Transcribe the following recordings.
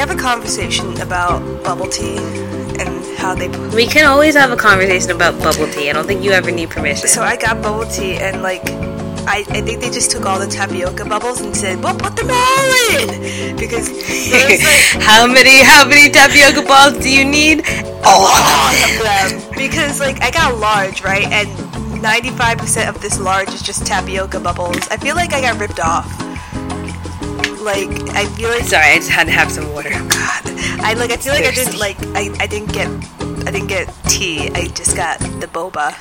have a conversation about bubble tea and how they... We can always have a conversation about bubble tea. I don't think you ever need permission. So I got bubble tea and, like, I think they just took all the tapioca bubbles and said, well, put them all in! Because like, how many tapioca balls do you need? All of them! Because, like, I got large, right? And 95% of this large is just tapioca bubbles. I feel like I got ripped off. Like, I feel like... Sorry, I just had to have some water. God. I feel like thirsty. I didn't get tea. I just got the boba.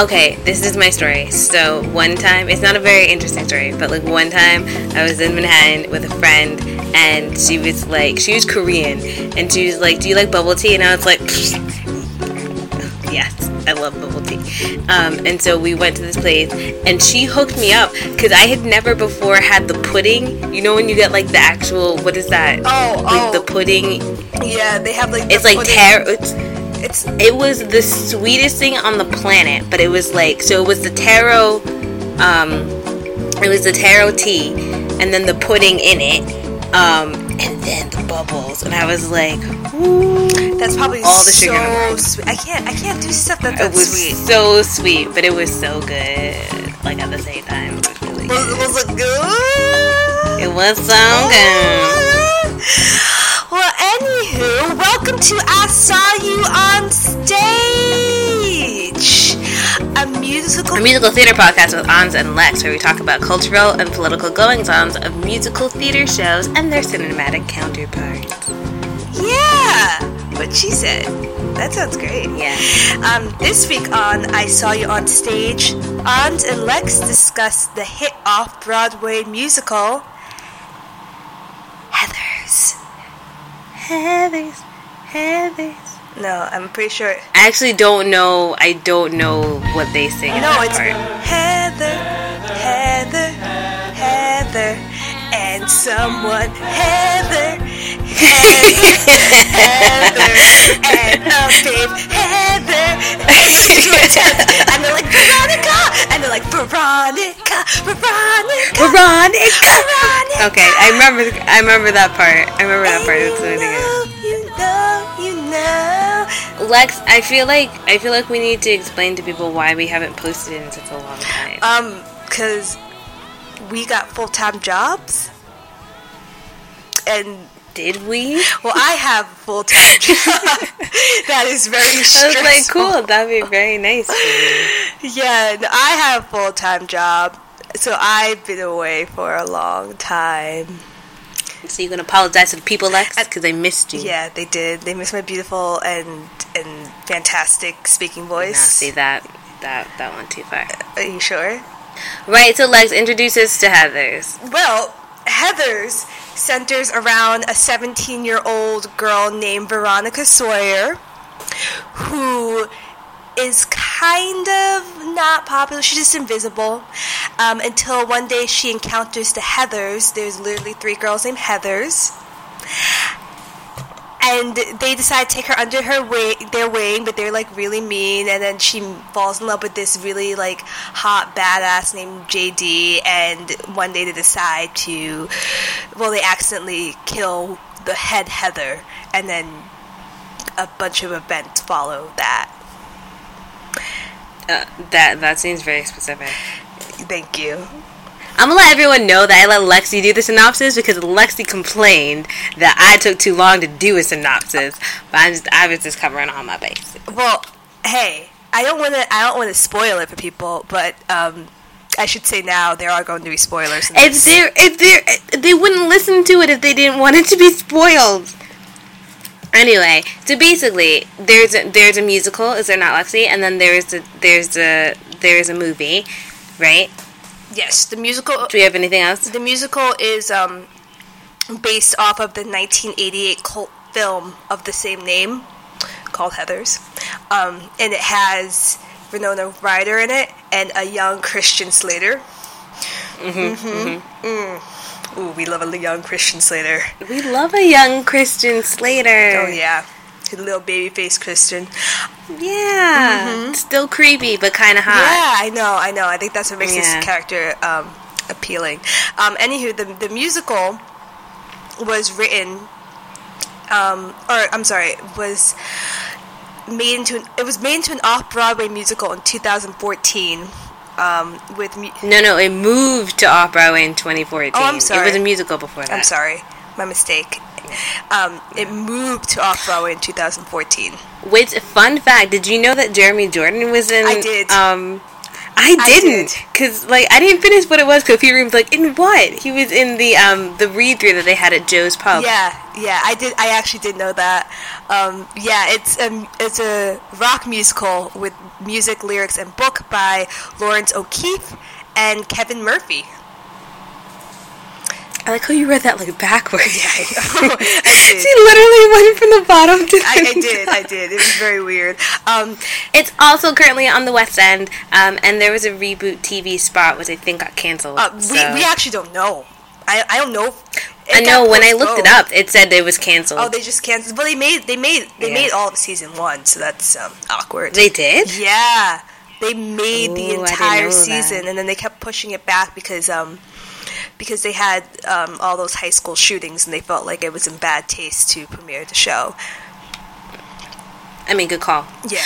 Okay, this is my story. So one time, it's not a very interesting story, but like one time I was in Manhattan with a friend and she was Korean and she was like, do you like bubble tea? And I was like, yes, I love bubble tea. And so we went to this place and she hooked me up because I had never before had the pudding. You know when you get like the actual, what is that? The pudding. Yeah, they have like the it's like it was the sweetest thing on the planet, but it was like, so it was the taro, tea, and then the pudding in it, and then the bubbles, and I was like, ooh, that's probably all the sugar in the world. Sweet. I can't do stuff that sweet. It was so sweet, but it was so good. Like at the same time, it was really good. Was it good? It was so good. Well, anywho, welcome to I Saw You on Stage, a musical theater podcast with Ons and Lex, where we talk about cultural and political goings-ons of musical theater shows and their cinematic counterparts. Yeah, what she said. That sounds great. Yeah. This week on I Saw You on Stage, Ons and Lex discuss the hit off-Broadway musical, Heathers. No, I'm pretty sure. I actually don't know. I don't know what they sing. No, it's part. Heather, and someone Heather, and a babe Heather. And they're like Veronica. Okay, I remember that part. It's so good. You know. Lex, I feel like we need to explain to people why we haven't posted in such a long time. 'Cause we got full-time jobs. And did we? Well, I have a full-time job. That is very stressful. I was like, cool, that would be very nice for you. Yeah, I have a full-time job, so I've been away for a long time. So you're going to apologize to the people, Lex? Because they missed you. Yeah, they did. They missed my beautiful and fantastic speaking voice. Now, see, that went too far. Are you sure? Right, so Lex, introduce us to Heathers. Well, Heathers centers around a 17-year-old girl named Veronica Sawyer, who is kind of not popular. She's just invisible until one day she encounters the Heathers. There's literally 3 girls named Heathers. And they decide to take her under their wing, but they're, like, really mean. And then she falls in love with this really, like, hot badass named JD. And one day they decide to, well, they accidentally kill the head Heather. And then a bunch of events follow that. That seems very specific. Thank you. I'm going to let everyone know that I let Lexi do the synopsis because Lexi complained that I took too long to do a synopsis. But I was just covering all my bases. Well, hey, I don't want to spoil it for people, but I should say now there are going to be spoilers. They wouldn't listen to it if they didn't want it to be spoiled. Anyway, so basically, there's a musical, is there not, Lexi? And then there's a movie, right? Yes, the musical... Do we have anything else? The musical is based off of the 1988 cult film of the same name, called Heathers. And it has Winona Ryder in it and a young Christian Slater. Ooh, we love a young Christian Slater. Oh, yeah. The little baby-faced Christian. Yeah. Mm-hmm. Still creepy, but kind of hot. Yeah, I know. I think that's what makes this character appealing. Anywho, the musical was written It was made into an off-Broadway musical in 2014. It moved to off-Broadway in 2014. Oh, I'm sorry. It was a musical before that. I'm sorry. My mistake. It moved to off-Broadway in 2014. Which, fun fact, did you know that Jeremy Jordan was in... I did. I didn't. Because, I didn't finish what it was, because people were like, in what? He was in the read-through that they had at Joe's Pub. Yeah, I did. I actually did know that. It's a rock musical with music, lyrics, and book by Lawrence O'Keefe and Kevin Murphy. I like how you read that, backwards. Yeah, I know. I did. She literally went from the bottom to the top. I did. It was very weird. It's also currently on the West End, and there was a reboot TV spot, which I think got canceled. We actually don't know. I don't know. I looked it up, it said it was canceled. Oh, they just canceled. Well, they made all of season one, so that's awkward. They did? Yeah. They made the entire season, and then they kept pushing it back because they had all those high school shootings, and they felt like it was in bad taste to premiere the show. I mean, good call. Yeah.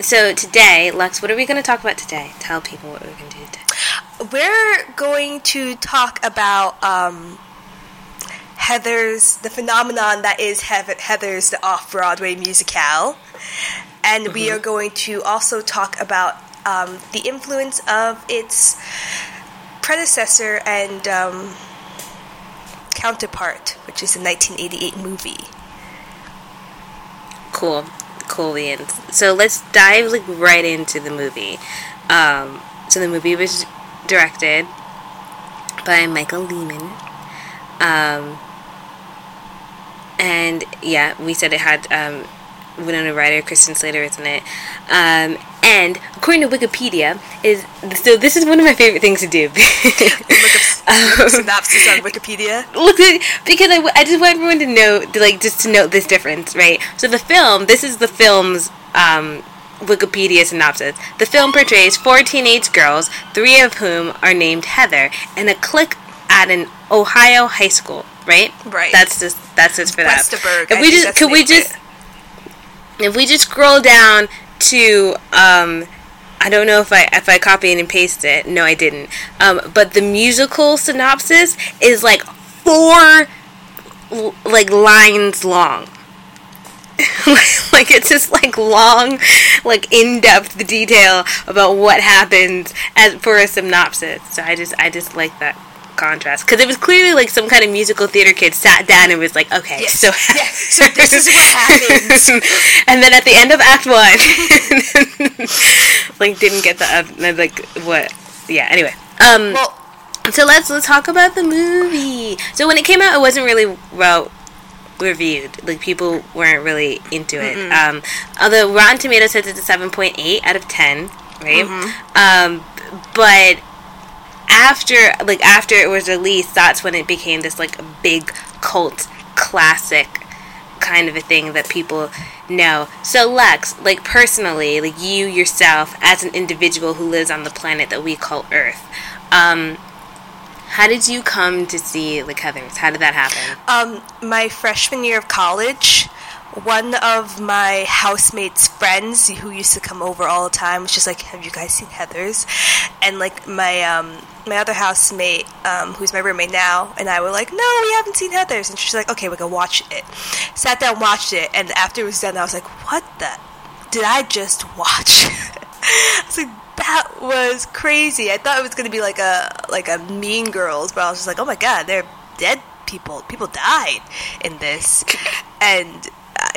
So today, Lex, what are we going to talk about today? Tell people what we're going to do today. We're going to talk about the phenomenon that is Heather's, the off-Broadway musicale. And we are going to also talk about the influence of its predecessor and counterpart, which is the 1988 movie. Cool. So let's dive right into the movie. So the movie was directed by Michael Lehman, and we said it had Winona Ryder, Christian Slater, isn't it? And according to Wikipedia, this is one of my favorite things to do. Look up synopsis on Wikipedia. Because I just want everyone to know, just to note this difference, right? So this is the film's Wikipedia synopsis. The film portrays four teenage girls, three of whom are named Heather, and a clique at an Ohio high school, right? Right. That's it for that. Westerberg. If we just scroll down to, I don't know if I copied and pasted it. No, I didn't. But the musical synopsis is four lines long. It's just long, in-depth detail about what happens for a synopsis. So I just like that contrast, because it was clearly some kind of musical theater kid sat down and was like, okay, yes, so this is what happens. And then at the end of act one didn't get the so let's talk about the movie. So when it came out, it wasn't really well reviewed. People weren't really into it. Although Rotten Tomatoes says it's a 7.8 out of 10, right? But after it was released, that's when it became this big cult classic kind of a thing that people know. So Lex, personally, you yourself as an individual who lives on the planet that we call Earth, how did you come to see Heather's? How did that happen? My freshman year of college, one of my housemates' friends who used to come over all the time was just like, have you guys seen Heather's? And my other housemate, who's my roommate now, and I were like, no, we haven't seen Heather's. And she's like, okay, we're going to watch it. Sat down, watched it, and after it was done, I was like, what did I just watch? I was like, that was crazy. I thought it was going to be like a Mean Girls, but I was just like, oh my God, they're dead people. People died in this. And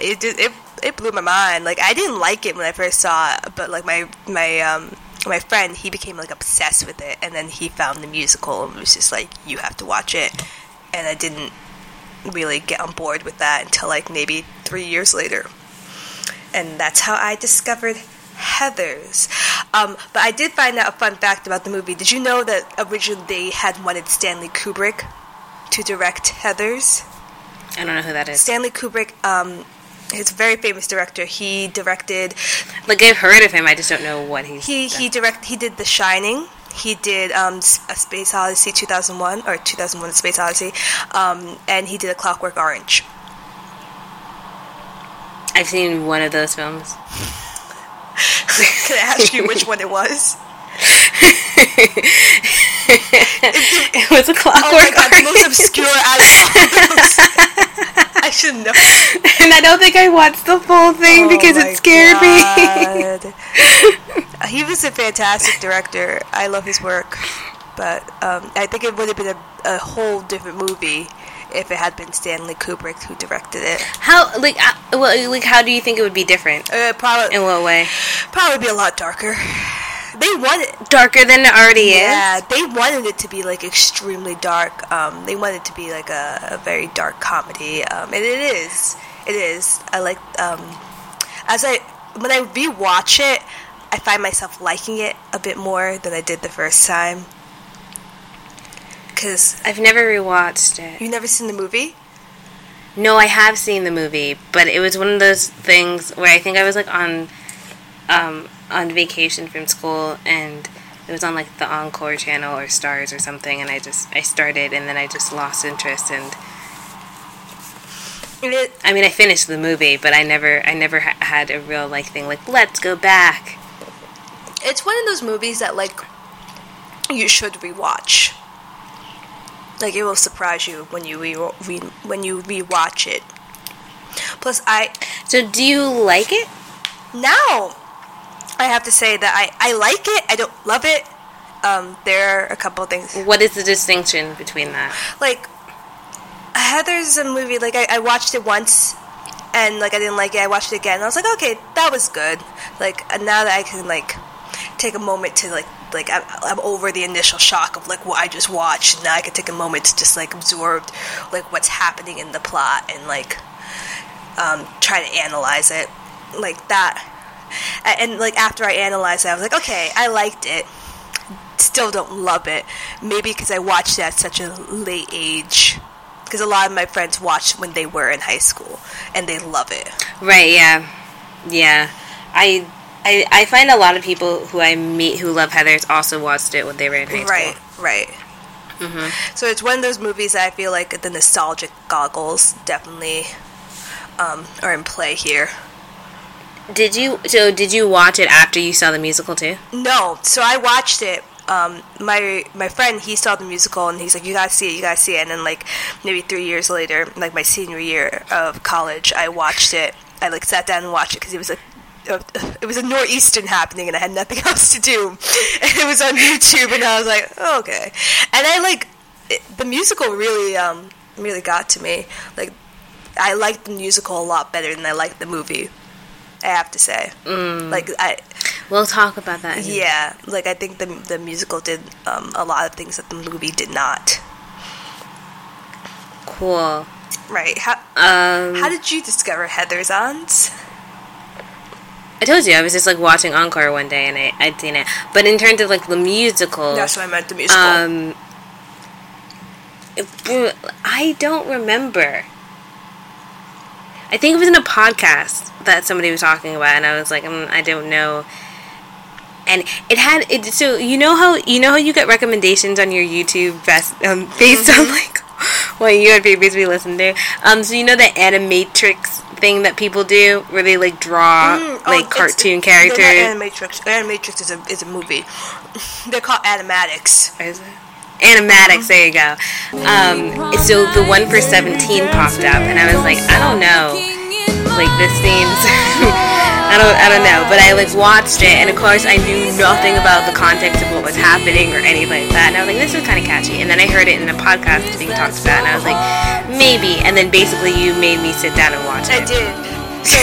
it blew my mind. I didn't like it when I first saw it, but my friend, he became obsessed with it, and then he found the musical and was just like, you have to watch it. And I didn't really get on board with that until maybe 3 years later, and that's how I discovered Heather's. But I did find out a fun fact about the movie. Did you know that originally they had wanted Stanley Kubrick to direct Heather's? I don't know who that is. Stanley Kubrick, he's a very famous director. He directed... I've heard of him, I just don't know what he's done. He did The Shining. He did A Space Odyssey 2001, A Space Odyssey, and he did A Clockwork Orange. I've seen one of those films. Can I ask you which one it was? It was A Clockwork Orange. Oh my God, the most obscure out of all. I should know. And I don't think I watched the full thing because it scared me. He was a fantastic director. I love his work. But I think it would have been a whole different movie if it had been Stanley Kubrick who directed it. How, like, how do you think it would be different? Probably. In what way? Probably be a lot darker. They wanted darker than it already is. Yeah, they wanted it to be like extremely dark. They wanted it to be like a very dark comedy, and it is. It is. I like when I rewatch it, I find myself liking it a bit more than I did the first time. Cause I've never rewatched it. You've never seen the movie? No, I have seen the movie, but it was one of those things where I think I was like on vacation from school, and it was on like the Encore channel or Stars or something, and I started, and then I just lost interest, and I finished the movie, but I never had a real like thing like let's go back. It's one of those movies that like you should rewatch. Like, it will surprise you when you rewatch it. Plus, So, do you like it? No! I have to say that I like it. I don't love it. There are a couple of things. What is the distinction between that? Like, Heather's a movie, like, I watched it once, and, like, I didn't like it. I watched it again, and I was like, okay, that was good. Like, now that I can, like, take a moment to, like I'm over the initial shock of like what I just watched, and now I can take a moment to just like absorb like what's happening in the plot and like try to analyze it like that. And like after I analyzed it, I was like, okay, I liked it. Still don't love it. Maybe because I watched it at such a late age. Because a lot of my friends watched when they were in high school, and they love it. Right? Yeah. Yeah. I find a lot of people who I meet who love Heathers also watched it when they were in high school. Right, right. Mm-hmm. So it's one of those movies that I feel like the nostalgic goggles definitely are in play here. Did you watch it after you saw the musical too? No. So I watched it. My friend, he saw the musical, and he's like, you gotta see it. And then like maybe 3 years later, like my senior year of college, I watched it. I like sat down and watched it because it was like, it was a nor'eastern happening, and I had nothing else to do. And it was on YouTube, and I was like, oh, okay. And I like it, the musical really got to me. Like, I liked the musical a lot better than I liked the movie, I have to say. Like we'll talk about that. Yeah, like I think the musical did a lot of things that the movie did not. Cool. Right. How did you discover Heather's Aunts? I told you, I was just, like, watching Encore one day, and I'd seen it. But in terms of, like, the musical... That's what I meant, the musical. I don't remember. I think it was in a podcast that somebody was talking about, and I was like, I don't know. And it had... So, you know how you get recommendations on your YouTube based on, like, what you had previously listened to? So, you know the Animatrix thing that people do where they like draw like cartoon characters? Animatrix is a movie. They're called animatics. Is it? Animatics, there you go. So the 1 for 17 popped up, and I was like, I don't know. Like, this seems I don't know. But I like watched it, and of course I knew nothing about the context of what was happening or anything like that. And I was like, this is kinda catchy. And then I heard it in a podcast being talked about, and I was like, maybe. And then basically you made me sit down and watch it. I did. So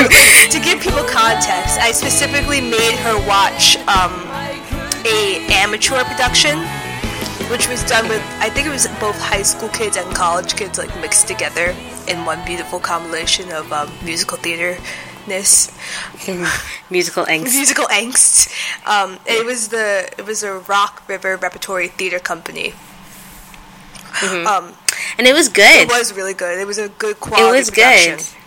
to give people context, I specifically made her watch a amateur production, which was done with, I think it was both high school kids and college kids, like, mixed together in one beautiful combination of musical theater-ness. Musical angst. Musical angst. It was a Rock River Repertory Theater Company. Mm-hmm. And it was good. It was really good. It was a good quality production. It was good.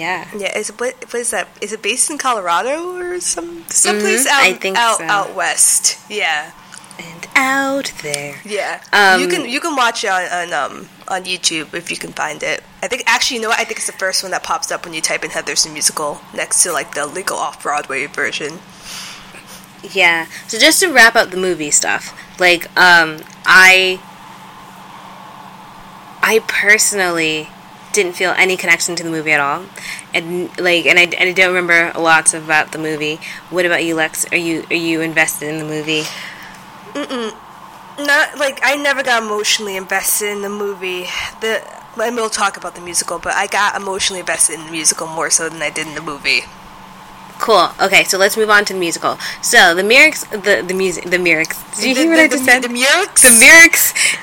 Yeah. Yeah. What is that? Is it based in Colorado or someplace out west? Yeah. and out there. Yeah, you can watch it on YouTube if you can find it. I think actually, you know what? I think it's the first one that pops up when you type in Heathers Musical next to like the legal off-Broadway version. Yeah. So just to wrap up the movie stuff, like I personally didn't feel any connection to the movie at all, and I don't remember lots about the movie. What about you, Lex? Are you invested in the movie? Not like I never got emotionally invested in the movie. And we'll talk about the musical, but I got emotionally invested in the musical more so than I did in the movie. Cool. Okay, so let's move on to the musical. So the Myricks, the music, the Myricks. Did you hear what I just said? The Myricks.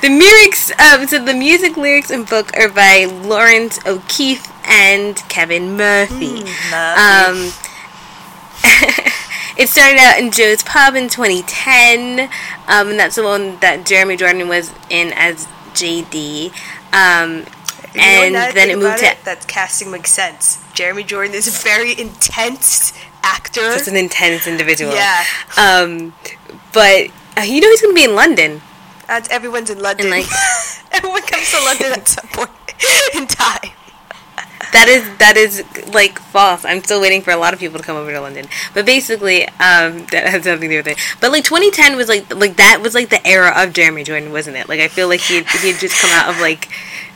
The Myricks. So the music, lyrics, and book are by Lawrence O'Keefe and Kevin Murphy. It started out in Joe's Pub in 2010, and that's the one that Jeremy Jordan was in as JD. And then it moved to... That casting makes sense. Jeremy Jordan is a very intense actor. Just an intense individual. Yeah. But you know he's going to be in London. Everyone's in London. Everyone comes to London at some point in time. That is like false. I'm still waiting for a lot of people to come over to London. But basically, that has nothing to do with it. But like 2010 was like that was like the era of Jeremy Jordan, wasn't it? Like I feel like he had just come out of like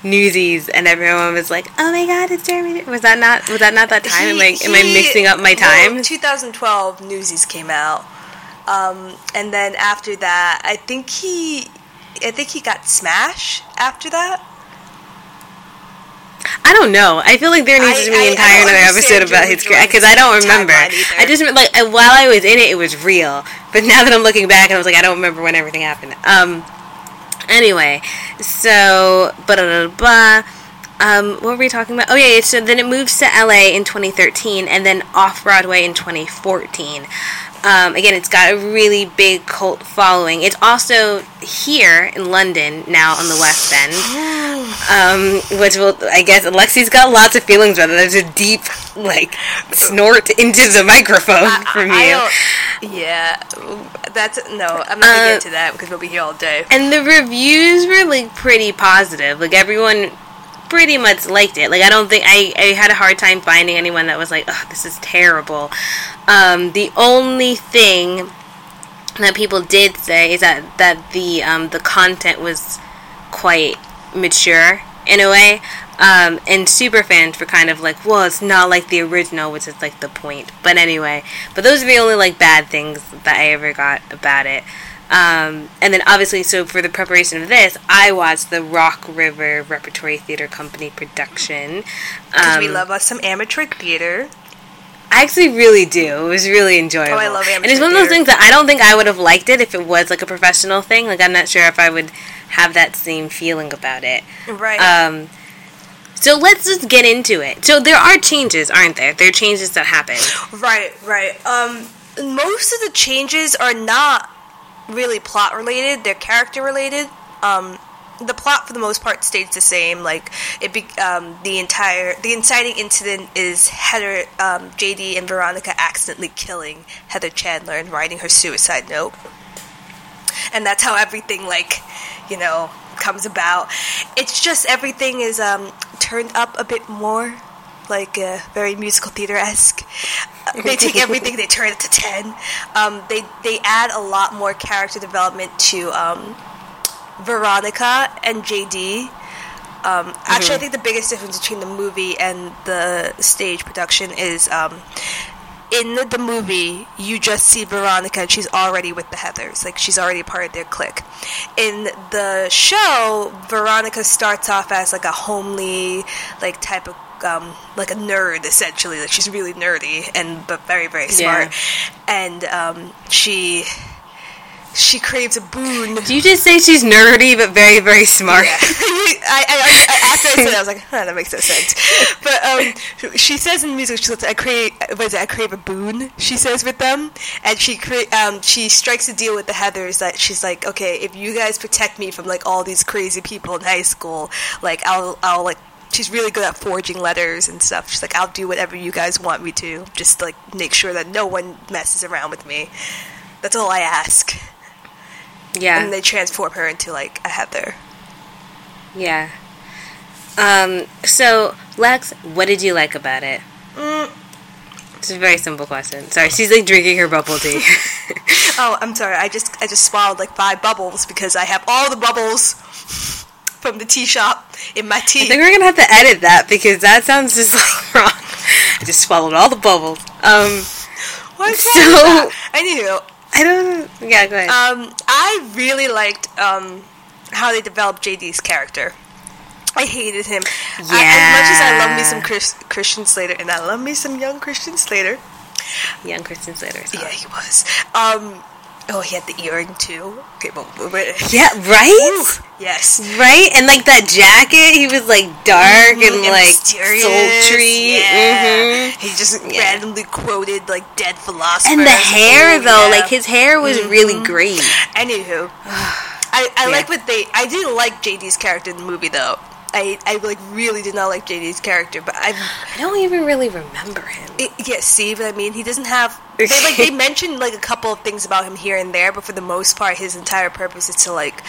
Newsies, and everyone was like, "Oh my God, it's Jeremy Jordan." Was that not that time? Am I mixing up my time? Well, 2012 Newsies came out, and then after that, I think he got Smash after that. I don't know. I feel like there needs to be an entire another episode about his career because I don't remember. I just like while I was in it, it was real. But now that I'm looking back, and I was like, I don't remember when everything happened. Anyway, so what were we talking about? Oh yeah. So then it moves to LA in 2013, and then off Broadway in 2014. Again, it's got a really big cult following. It's also here in London now on the West End, which will, I guess, Alexi's got lots of feelings about it. There's a deep, like, snort into the microphone from you. I'm not gonna get into that because we'll be here all day. And the reviews were like pretty positive. Like everyone pretty much liked it. Like I don't think I had a hard time finding anyone that was like, "Oh, this is terrible." The only thing that people did say is that the content was quite mature in a way, and super fans were kind of like, "Well, it's not like the original," which is like the point. But anyway, but those are the only like bad things that I ever got about it. And then obviously, so for the preparation of this, I watched the Rock River Repertory Theater Company production. Because we love us some amateur theater. I actually really do. It was really enjoyable. Oh, I love amateur theater. And it's one of those things that I don't think I would have liked it if it was like a professional thing. Like, I'm not sure if I would have that same feeling about it. Right. So let's just get into it. So there are changes, aren't there? There are changes that happen. Right. Most of the changes are not really plot related, they're character related. The plot for the most part stays the same. Like the inciting incident is Heather, JD, and Veronica accidentally killing Heather Chandler and writing her suicide note, and that's how everything comes about. It's just everything is turned up a bit more, like very musical theater esque. They take everything, they turn it to 10. They add a lot more character development to Veronica and JD. Actually, I think the biggest difference between the movie and the stage production is in the movie, you just see Veronica and she's already with the Heathers. Like, she's already part of their clique. In the show, Veronica starts off as, like, a homely, like, type of like a nerd, essentially. Like, she's really nerdy but very, very smart. Yeah. And she craves a boon. Do you just say she's nerdy but very, very smart? Yeah. After I said that, I was like, "Huh, that makes no sense." But she says in the music, she says, "I crave a boon." She says with them, and she strikes a deal with the Heathers that she's like, "Okay, if you guys protect me from like all these crazy people in high school, like I'll like." She's really good at forging letters and stuff. She's like, "I'll do whatever you guys want me to. Just, like, make sure that no one messes around with me. That's all I ask." Yeah. And they transform her into, like, a Heather. Yeah. So, Lex, what did you like about it? It's a very simple question. Sorry, she's, like, drinking her bubble tea. Oh, I'm sorry. I just swallowed, like, 5 bubbles because I have all the bubbles from the tea shop in my tea. I think we're going to have to edit that because that sounds just, like, wrong. I just swallowed all the bubbles. What's wrong with that? Anywho. Yeah, go ahead. I really liked how they developed JD's character. I hated him. Yeah. As much as I love me some Christian Slater, and I love me some young Christian Slater. Young Christian Slater. Yeah, he was. Oh, he had the earring, too. Okay, well, yeah, right? Ooh, yes. Right? And, like, that jacket, he was, like, dark and, like, mysterious. Sultry. Yeah. Mm-hmm. He just randomly quoted, like, dead philosophers. And the hair, though. Yeah. Like, his hair was really great. Anywho. I like what they... I didn't like JD's character in the movie, though. I like, really did not like JD's character, but I don't even really remember him. Yeah, see what I mean? He doesn't have... They mentioned, like, a couple of things about him here and there, but for the most part, his entire purpose is to, like,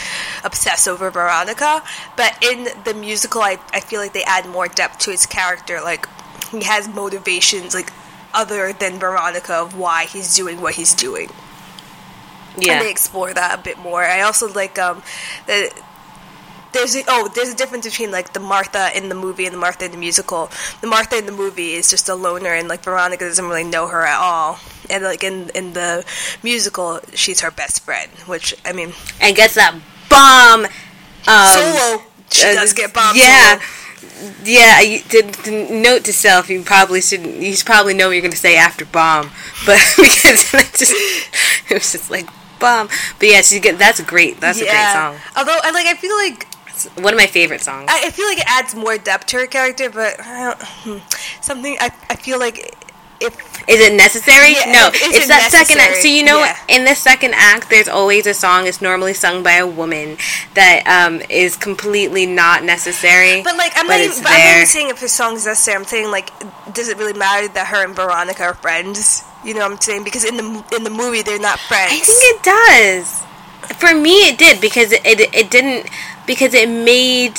obsess over Veronica. But in the musical, I feel like they add more depth to his character. Like, he has motivations, like, other than Veronica of why he's doing what he's doing. Yeah. And they explore that a bit more. I also like, that... There's a difference between, like, the Martha in the movie and the Martha in the musical. The Martha in the movie is just a loner, and, like, Veronica doesn't really know her at all. And, like, in the musical, she's her best friend, which, I mean... And gets that bomb! Solo! She does get bomb solo. Yeah, note to self, you probably shouldn't... You probably know what you're going to say after bomb. But, because it was just, like, bomb. But, yeah, that's great. That's a great song. Although, I feel like... It's one of my favorite songs. I feel like it adds more depth to her character, but something I feel like if... Is it necessary? Yeah, no. It's that second act. So, you know, in the second act, there's always a song that's normally sung by a woman that is completely not necessary. But, like, I'm not even saying if her song's necessary. I'm saying, like, does it really matter that her and Veronica are friends? You know what I'm saying? Because in the movie, they're not friends. I think it does. For me, it did, because it didn't... Because it made...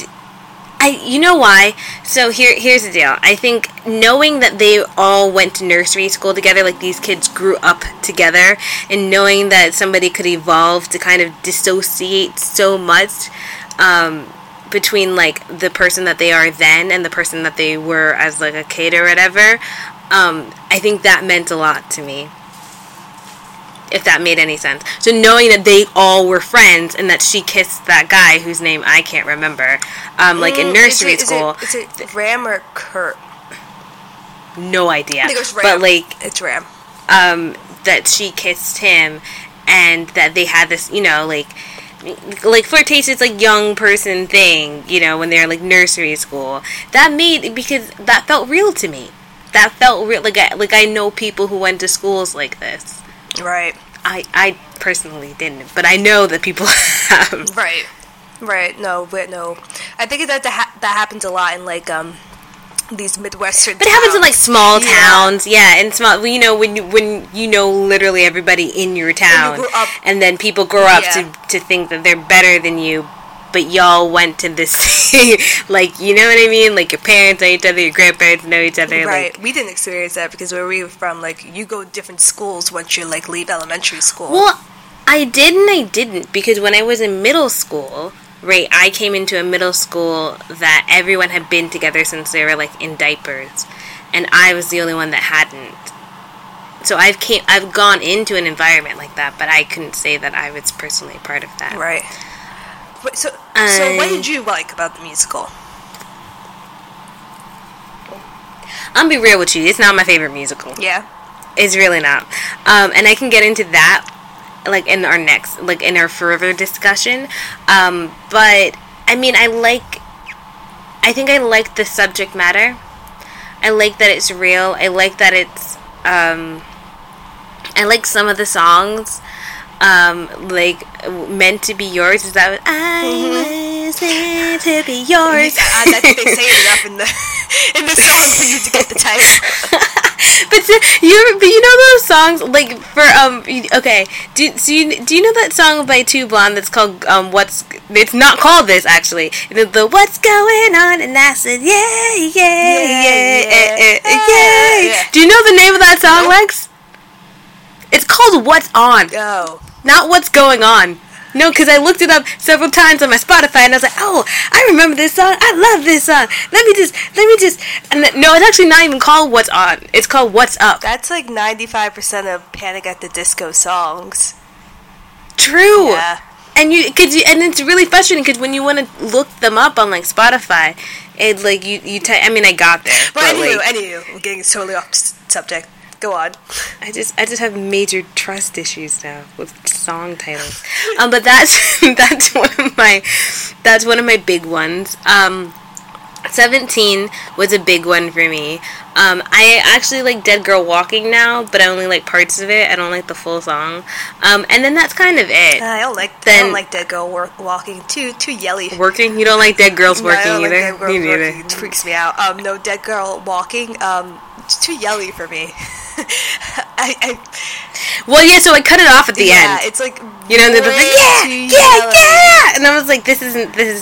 You know why? So here's the deal. I think knowing that they all went to nursery school together, like these kids grew up together, and knowing that somebody could evolve to kind of dissociate so much between, like, the person that they are then and the person that they were as, like, a kid or whatever, I think that meant a lot to me. If that made any sense. So knowing that they all were friends and that she kissed that guy whose name I can't remember, like in nursery school. Is it Ram or Kurt? No idea. I think it was Ram. But it's Ram. That she kissed him, and that they had this, you know, like flirtatious, like, young person thing, you know, when they're, like, nursery school. Because that felt real to me. That felt real. Like I know people who went to schools like this. Right. I personally didn't, but I know that people have. Right. Right. No. I think that happens a lot in, like, these Midwestern towns. It happens in, like, small towns. Yeah, in small, you know, when you know literally everybody in your town. And then people grow up to think that they're better than you, but y'all went to this thing. Like, you know what I mean? Like, your parents know each other, your grandparents know each other. Right. Like, we didn't experience that because where we were from, like, you go to different schools once you, like, leave elementary school. Well, I did and I didn't, because when I was in middle school, right, I came into a middle school that everyone had been together since they were, like, in diapers. And I was the only one that hadn't. So I've gone into an environment like that, but I couldn't say that I was personally part of that. Right. So what did you like about the musical? I'm be real with you. It's not my favorite musical. Yeah. It's really not. And I can get into that, like, in our next, like, in our further discussion. But, I mean, I think I like the subject matter. I like that it's real. I like that it's, I like some of the songs. Like, Meant to Be Yours, is that I was always meant to be yours. That's what they say it up in the song for you to get the title. But you know those songs, like, for, okay, do you know that song by Two Blonde that's called, it's not called this, actually, the What's Going On, and I said, yeah. Do you know the name of that song, Lex? It's called What's On. Oh. Not What's Going On. No, because I looked it up several times on my Spotify, and I was like, "Oh, I remember this song. I love this song. Let me just." And no, it's actually not even called "What's On." It's called "What's Up." That's like 95% of Panic at the Disco songs. True. Yeah. And it's really frustrating because when you want to look them up on like Spotify, it like I got there. But anywho, we're getting totally off subject. Go on. I just have major trust issues now with song titles. But that's one of my big ones. 17 was a big one for me. I actually like Dead Girl Walking now, but I only like parts of it. I don't like the full song. And then that's kind of it. I don't like Dead Girl Walking. Too yelly. Working? You don't like Dead Girls Working either? Dead Girl Working. It freaks me out. No, Dead Girl Walking. It's too yelly for me. So I cut it off at the end. Yeah, it's like really, and I was like, this is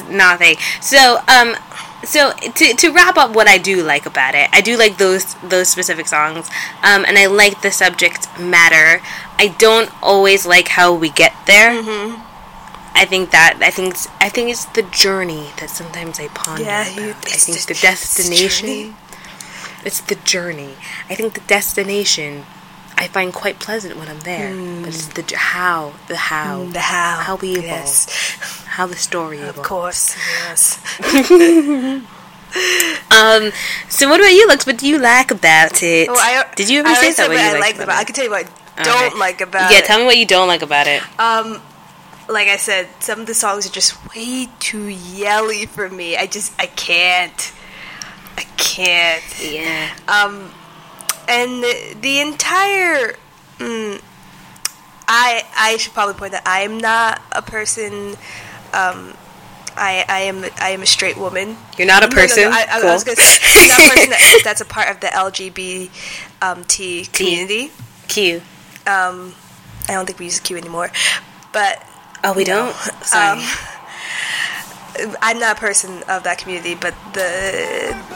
nothing. So to wrap up what I do like about it, I do like those specific songs, and I like the subject matter. I don't always like how we get there. Mm-hmm. I think it's the journey that sometimes I ponder. Yeah, about. I think the destination. It's the journey. I think the destination I find quite pleasant when I'm there. But it's the how. How we evolve. Yes. How the story evolves. Of course. Yes. So what about you, Lux? What do you like about it? Well, did you ever say that? What you like about it? I can tell you what I don't like about it. Yeah, tell me what you don't like about it. Like I said, some of the songs are just way too yelly for me. I can't. Yeah. And the entire, I should probably point out I am not a person. I am a straight woman. You're not a person. No, cool. I was gonna say I'm not a person that's a part of the LGBT community. Q. I don't think we use Q anymore, but we don't. Sorry. I'm not a person of that community, but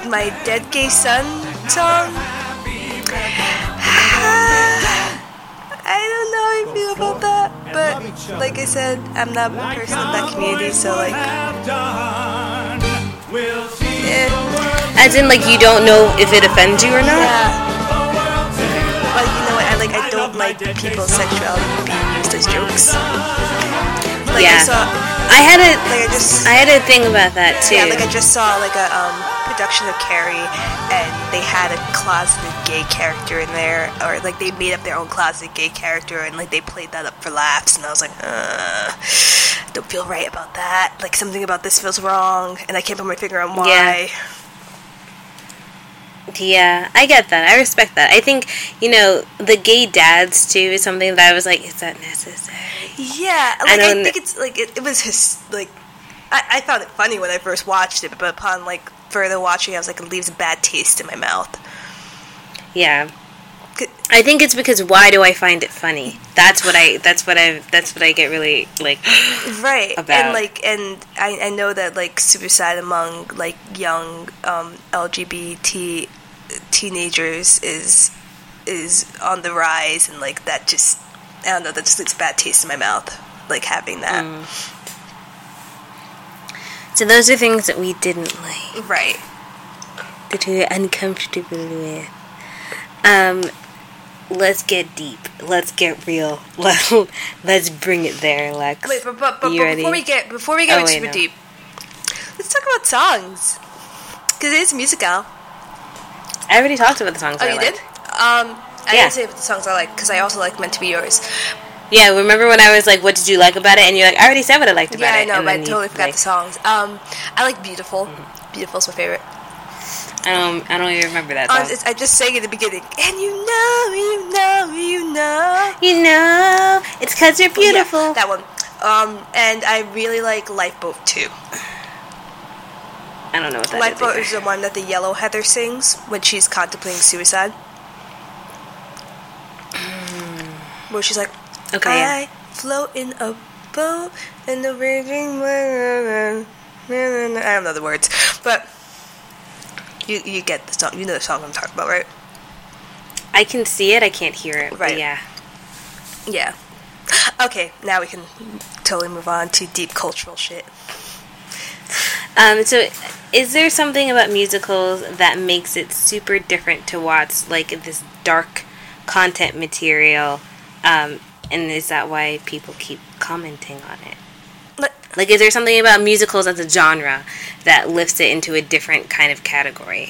my Dead Gay Son song, I don't know how I feel about that, but like I said, I'm not a person of that community, so like, yeah. As in, like, you don't know if it offends you or not? Yeah. Like, you know what, I don't like people's sexuality being used as jokes. Like, yeah. I had a thing about that too. Yeah, like I just saw like a production of Carrie, and they had a closeted gay character in there, or like they made up their own closeted gay character, and like they played that up for laughs, and I was like, don't feel right about that. Like something about this feels wrong, and I can't put my finger on why. Yeah, I get that. I respect that. I think, the gay dads, too, is something that I was like, is that necessary? Yeah, like, I think it's, like, it was his, like, I found it funny when I first watched it, but upon, like, further watching, I was like, it leaves a bad taste in my mouth. Yeah. I think it's because why do I find it funny? That's what I get really, like, right. About. And, like, and I know that, like, suicide among, like, young LGBT teenagers is on the rise, and, like, that just, I don't know, that just leaves a bad taste in my mouth, like, having that. So those are things that we didn't like. Right. That we were uncomfortable with. Let's get deep. Let's get real. Let's bring it there, Lex. Wait, but before we get super deep, let's talk about songs, because it is musical. I already talked about the songs. Oh, you did? I didn't say about the songs I like, because I also like "Meant to Be Yours." Yeah, remember when I was like, "What did you like about it?" And you're like, "I already said what I liked about it." Yeah, I know, but I totally forgot the songs. I like "Beautiful." Mm-hmm. "Beautiful's" my favorite. I don't even remember that song. I just sang at the beginning. And you know, it's 'cause you're beautiful. Yeah, that one. And I really like "Lifeboat" too. I don't know what that is. Lifeboat is the one that the yellow heather sings when she's contemplating suicide. Where she's like, okay, I float in a boat in the raging water. I don't know the words, but you get the song. You know the song I'm talking about, right? I can see it. I can't hear it. Right. Yeah. Okay, now we can totally move on to deep cultural shit. So is there something about musicals that makes it super different to watch, like, this dark content material, and is that why people keep commenting on it? Like, is there something about musicals as a genre that lifts it into a different kind of category?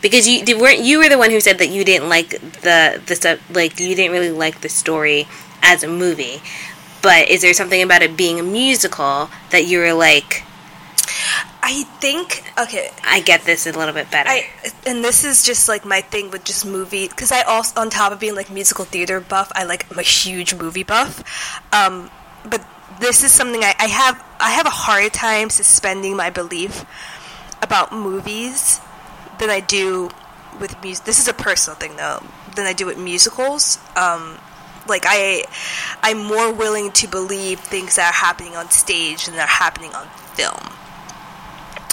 Because you were the one who said that you didn't like the stuff, like, you didn't really like the story as a movie. But is there something about it being a musical that you were like, I think, okay, I get this a little bit better. And this is just, like, my thing with just movie, because I also, on top of being, like, musical theater buff, I'm a huge movie buff. But this is something I have a hard time suspending my belief about movies than I do with music. This is a personal thing, though, than I do with musicals. Like, I'm more willing to believe things that are happening on stage than that are happening on film.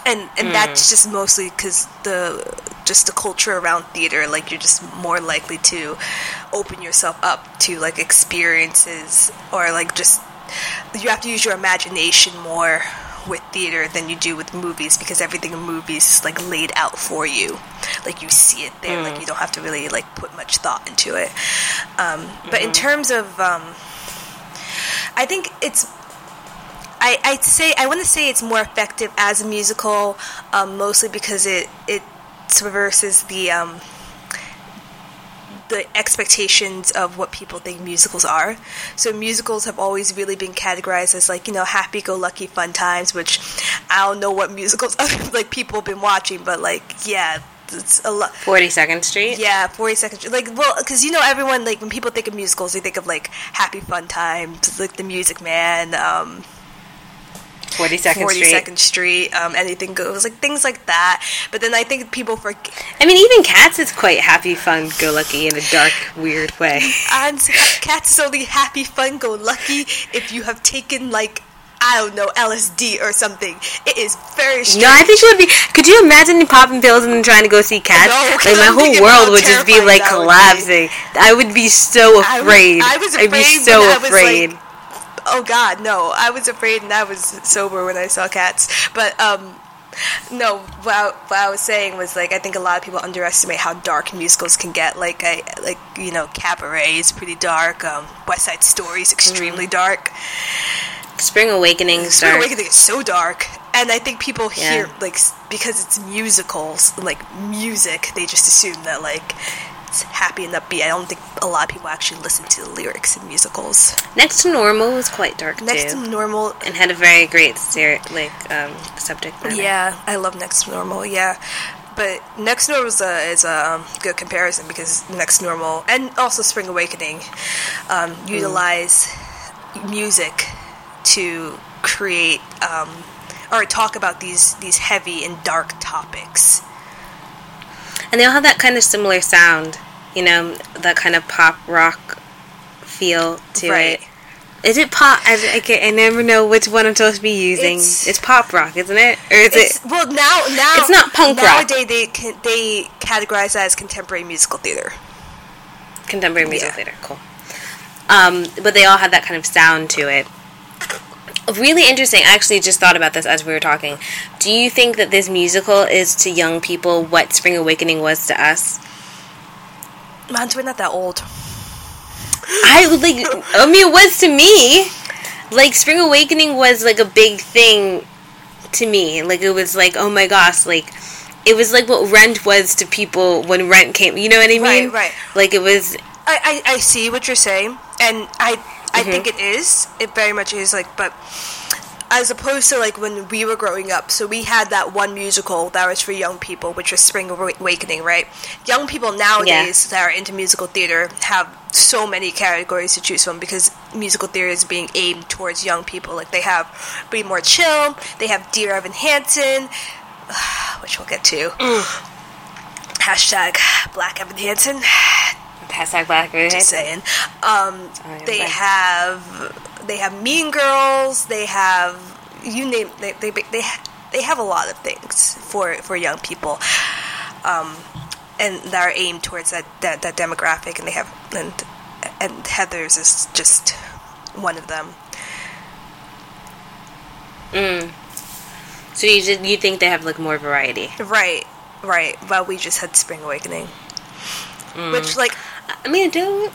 And that's just mostly because the culture around theater, like, you're just more likely to open yourself up to, like, experiences, or, like, just, you have to use your imagination more with theater than you do with movies, because everything in movies is, like, laid out for you. Like, you see it there. Like, you don't have to really, like, put much thought into it. But in terms of, I think it's, I want to say it's more effective as a musical, mostly because it subverses the expectations of what people think musicals are. So musicals have always really been categorized as, like, you know, happy-go-lucky fun times, which I don't know what musicals like people have been watching, but, like, yeah, it's a lot. 42nd Street? Yeah, 42nd Street. Like, well, because, you know, everyone, like, when people think of musicals, they think of, like, happy fun times, like The Music Man, 42nd Street, Anything Goes, like, things like that. But then I think people forget. I mean, even Cats is quite happy, fun, go lucky in a dark, weird way. Cats is only happy, fun, go lucky if you have taken, like, I don't know, LSD or something. It is very strange. No, I think it would be. Could you imagine popping pills and trying to go see Cats? No, like, my whole world would just be, like, collapsing. I would be so afraid. I was afraid. Like, oh God, no! I was afraid, and I was sober when I saw Cats. But no, what I was saying was, like, I think a lot of people underestimate how dark musicals can get. Like, you know, Cabaret is pretty dark. West Side Story is extremely dark. Spring Awakening is so dark, and I think people hear, like, because it's musicals, like music, they just assume that, like, it's happy and upbeat. I don't think a lot of people actually listen to the lyrics in musicals. Next to Normal was quite dark. And had a very great subject matter. Yeah, I love Next to Normal. Yeah, but Next to Normal is a good comparison, because Next to Normal and also Spring Awakening utilize music to create or talk about these heavy and dark topics. And they all have that kind of similar sound, you know, that kind of pop rock feel to it. Is it pop? I never know which one I'm supposed to be using. It's pop rock, isn't it? Or is it? Well, now it's not punk rock. Nowadays, they categorize that as contemporary musical theater. Cool. But they all have that kind of sound to it. Really interesting. I actually just thought about this as we were talking. Do you think that this musical is to young people what Spring Awakening was to us? Man, we're not that old. It was to me. Like, Spring Awakening was, like, a big thing to me. Like, it was like, oh my gosh, like, it was like what Rent was to people when Rent came. You know what I mean? Right. Like, it was. I see what you're saying, and I think it very much is, like, but as opposed to, like, when we were growing up. So we had that one musical that was for young people, which was Spring Awakening, right? Young people nowadays that are into musical theater have so many categories to choose from because musical theater is being aimed towards young people. Like, they have Be More Chill, they have Dear Evan Hansen, which we'll get to. # Black Evan Hansen. # Black Evan Hansen. Just saying. They have... They have Mean Girls. They have you name. They have a lot of things for young people, and that are aimed towards that demographic. And they have and Heather's is just one of them. So you think they have like more variety, right? But we just had Spring Awakening, which like I mean I do.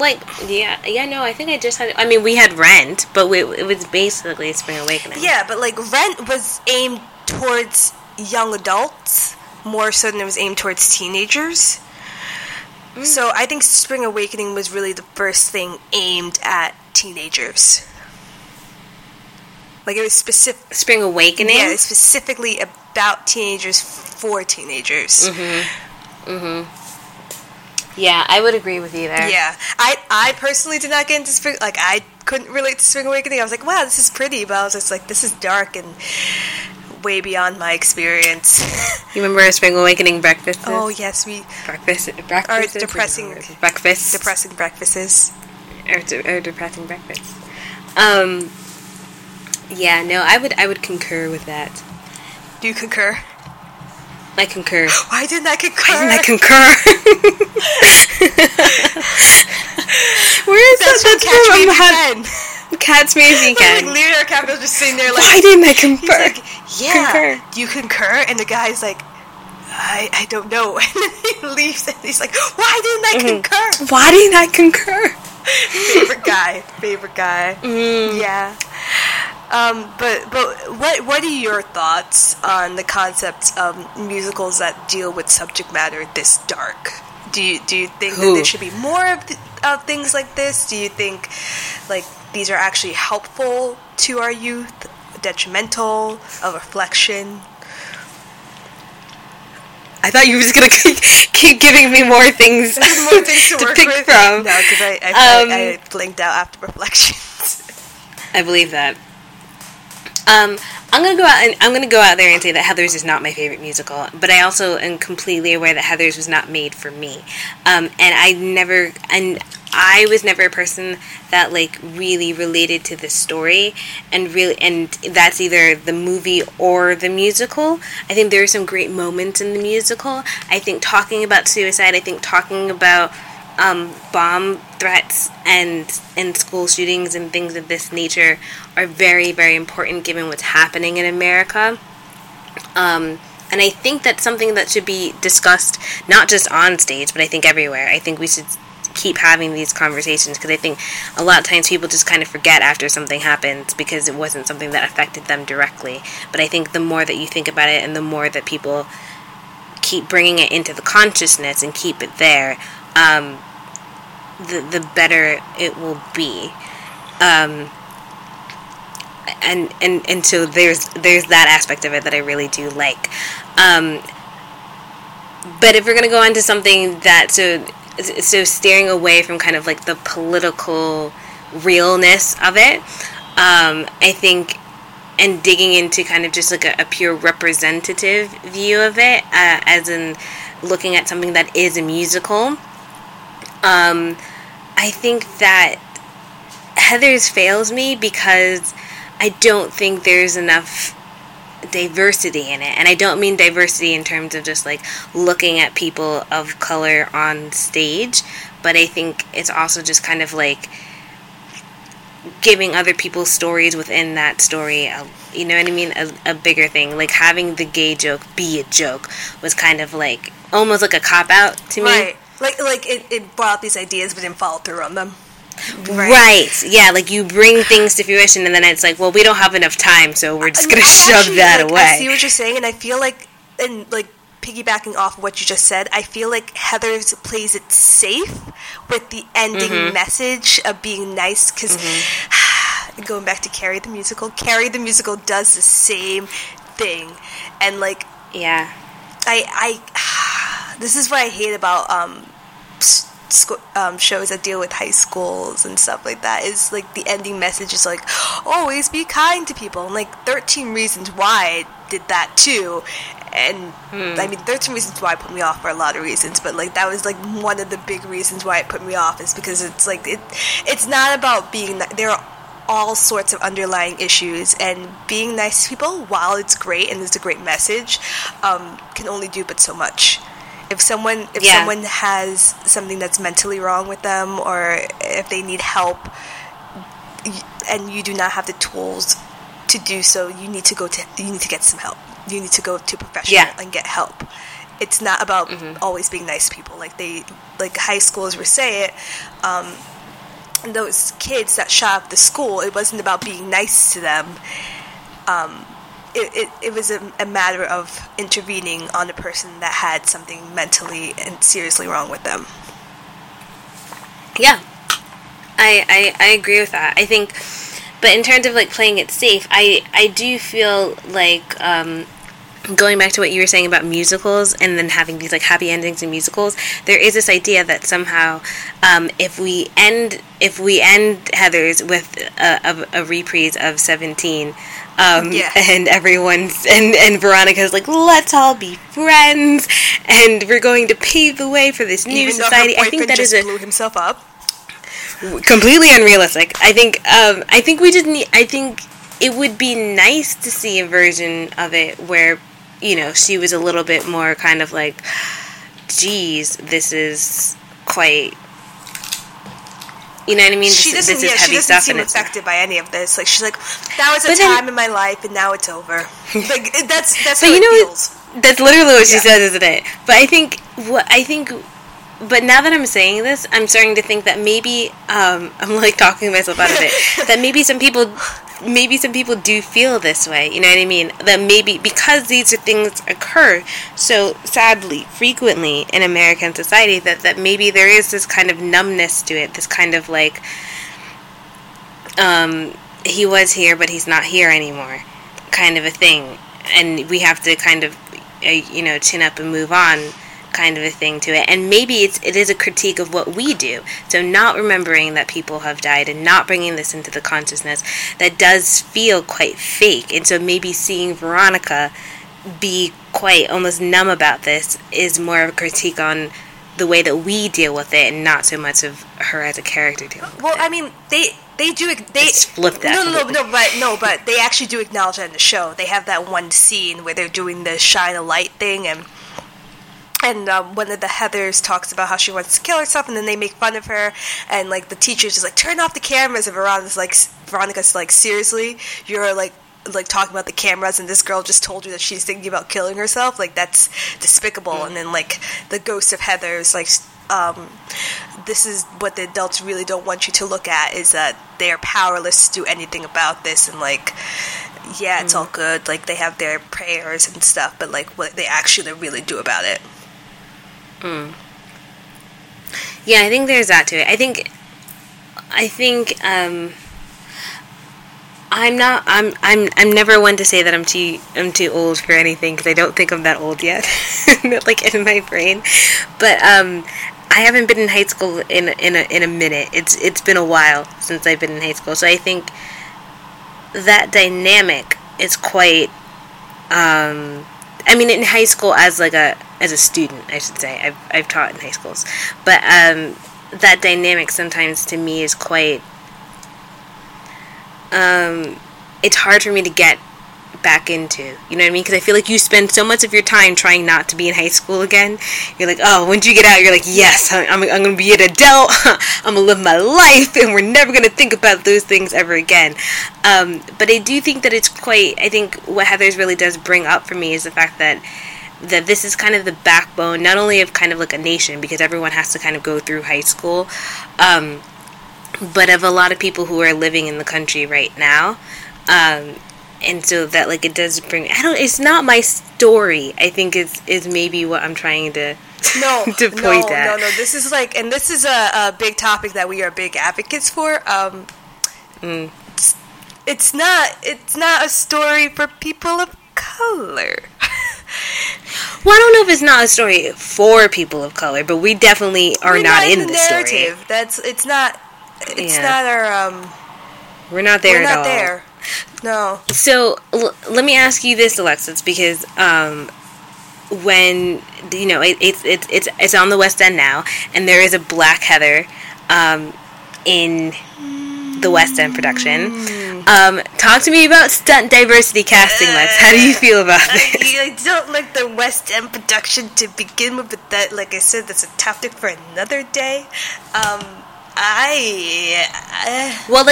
Like, I think I just had... I mean, we had Rent, but it was basically Spring Awakening. Yeah, but, like, Rent was aimed towards young adults more so than it was aimed towards teenagers. So I think Spring Awakening was really the first thing aimed at teenagers. Like, it was specific... Spring Awakening? Yeah, it was specifically about teenagers for teenagers. Yeah, I would agree with you there. Yeah. I personally did not get into Spring... Like, I couldn't relate to Spring Awakening. I was like, wow, this is pretty. But I was just like, this is dark and way beyond my experience. You remember our Spring Awakening breakfasts? Oh, yes, we... Breakfasts? Our depressing... Breakfasts. Depressing breakfasts. Our depressing breakfasts. Yeah, no, I would concur with that. Do you concur? I concur. Why didn't I concur? Where is that? Catch me if you can. Like, Leonardo DiCaprio's just sitting there like... Why didn't I concur? He's like, yeah, do you concur? And the guy's like, I don't know. And then he leaves and he's like, why didn't I concur? Why didn't I concur? Favorite guy. Yeah. But what are your thoughts on the concept of musicals that deal with subject matter this dark? Do you think that there should be more of things like this? Do you think like these are actually helpful to our youth, detrimental, a reflection? I thought you were just going to keep giving me more things to pick with. From. No, because I blinked out after reflections. I believe that. I'm gonna go out there and say that Heathers is not my favorite musical, but I also am completely aware that Heathers was not made for me. I was never a person that like really related to the story, and that's either the movie or the musical. I think there are some great moments in the musical. I think talking about suicide, I think talking about bomb threats and school shootings and things of this nature are very, very important given what's happening in America. And I think that's something that should be discussed not just on stage, but I think everywhere. I think we should keep having these conversations because I think a lot of times people just kind of forget after something happens because it wasn't something that affected them directly. But I think the more that you think about it and the more that people keep bringing it into the consciousness and keep it there, the better it will be, and so there's that aspect of it that I really do like, but if we're gonna go on to something that so steering away from kind of like the political realness of it, I think, and digging into kind of just like a pure representative view of it, as in looking at something that is a musical. I think that Heathers fails me because I don't think there's enough diversity in it. And I don't mean diversity in terms of just, like, looking at people of color on stage. But I think it's also just kind of, like, giving other people's stories within that story, you know what I mean, a bigger thing. Like, having the gay joke be a joke was kind of, like, almost like a cop-out to me. Right. Like it brought up these ideas but didn't follow through on them. Right. Yeah, like you bring things to fruition and then it's like, well, we don't have enough time, so we're just going to shove that away. I see what you're saying, and I feel like, and like piggybacking off of what you just said, I feel like Heathers plays it safe with the ending message of being nice because going back to Carrie the Musical, Carrie the Musical does the same thing. And, like... Yeah. I this is what I hate about shows that deal with high schools and stuff like that, is, like, the ending message is, like, always be kind to people. And, like, 13 Reasons Why did that, too. And, I mean, 13 Reasons Why put me off for a lot of reasons, but, like, that was, like, one of the big reasons why it put me off, is because it's, like, it's not about being... There are all sorts of underlying issues, and being nice to people, while it's great and it's a great message, can only do but so much. If someone has something that's mentally wrong with them, or if they need help, and you do not have the tools to do so, you need to get some help. You need to go to a professional and get help. It's not about always being nice to people. Like high schoolers would say it. And those kids that shot up the school, it wasn't about being nice to them. It was a matter of intervening on a person that had something mentally and seriously wrong with them. Yeah. I agree with that. I think... But in terms of, like, playing it safe, I do feel like, going back to what you were saying about musicals and then having these, like, happy endings in musicals, there is this idea that somehow if we end Heather's with a reprise of 17... and everyone's, and Veronica's like, let's all be friends, and we're going to pave the way for this new society. I think that just blew himself up. Completely unrealistic. I think it would be nice to see a version of it where, you know, she was a little bit more kind of like, geez, this is quite, you know what I mean? She doesn't seem affected by any of this. Like, she's like, that was a time in my life, and now it's over. Like, that's how it feels. That's literally what she says, isn't it? But But now that I'm saying this, I'm starting to think that maybe I'm like talking myself out of it. That maybe some people do feel this way. You know what I mean? That maybe because these things occur so sadly, frequently in American society, that maybe there is this kind of numbness to it. This kind of like, he was here but he's not here anymore, kind of a thing. And we have to kind of, you know, chin up and move on, kind of a thing to it. And maybe it is a critique of what we do, so not remembering that people have died and not bringing this into the consciousness, that does feel quite fake. And so maybe seeing Veronica be quite almost numb about this is more of a critique on the way that we deal with it, and not so much of her as a character dealing with it. Well, I mean, they flip that. No, but they actually do acknowledge that in the show. They have that one scene where they're doing the shine a light thing, and one of the Heathers talks about how she wants to kill herself, and then they make fun of her, and, like, the teacher's just like, turn off the cameras, and Veronica's like, seriously? You're, like talking about the cameras, and this girl just told you that she's thinking about killing herself? Like, that's despicable. Mm-hmm. And then, like, the ghost of Heather's, like, this is what the adults really don't want you to look at, is that they are powerless to do anything about this, and, like... Yeah, it's all good. Like, they have their prayers and stuff, but, like, what they actually really do about it. Mm. Yeah, I think there's that to it. I think. I'm never one to say that I'm too old for anything, because I don't think I'm that old yet, like, in my brain. But I haven't been in high school in a minute. It's been a while since I've been in high school, so I think. That dynamic is quite, I mean, in high school as a student, I should say, I've taught in high schools, but, that dynamic sometimes to me is quite, it's hard for me to get back into, you know what I mean? Because I feel like you spend so much of your time trying not to be in high school again. You're like, oh, once you get out, you're like, yes, I'm going to be an adult, I'm going to live my life, and we're never going to think about those things ever again. But I do think that it's quite, I think what Heather's really does bring up for me is the fact that this is kind of the backbone, not only of kind of like a nation, because everyone has to kind of go through high school, but of a lot of people who are living in the country right now, and so that, like, it does bring... it's not my story, I think, is maybe what I'm trying to... point at. No, this is, like... And this is a big topic that we are big advocates for. It's not a story for people of color. Well, I don't know if it's not a story for people of color, but we definitely are not in the narrative. Story. It's not our we're not there at all. No. So let me ask you this, Alexis, because when you know it's on the West End now, and there is a Black Heather in the West End production. Talk to me about stunt diversity casting, Lex. How do you feel about this? I don't like the West End production to begin with, but that, like I said, that's a topic for another day.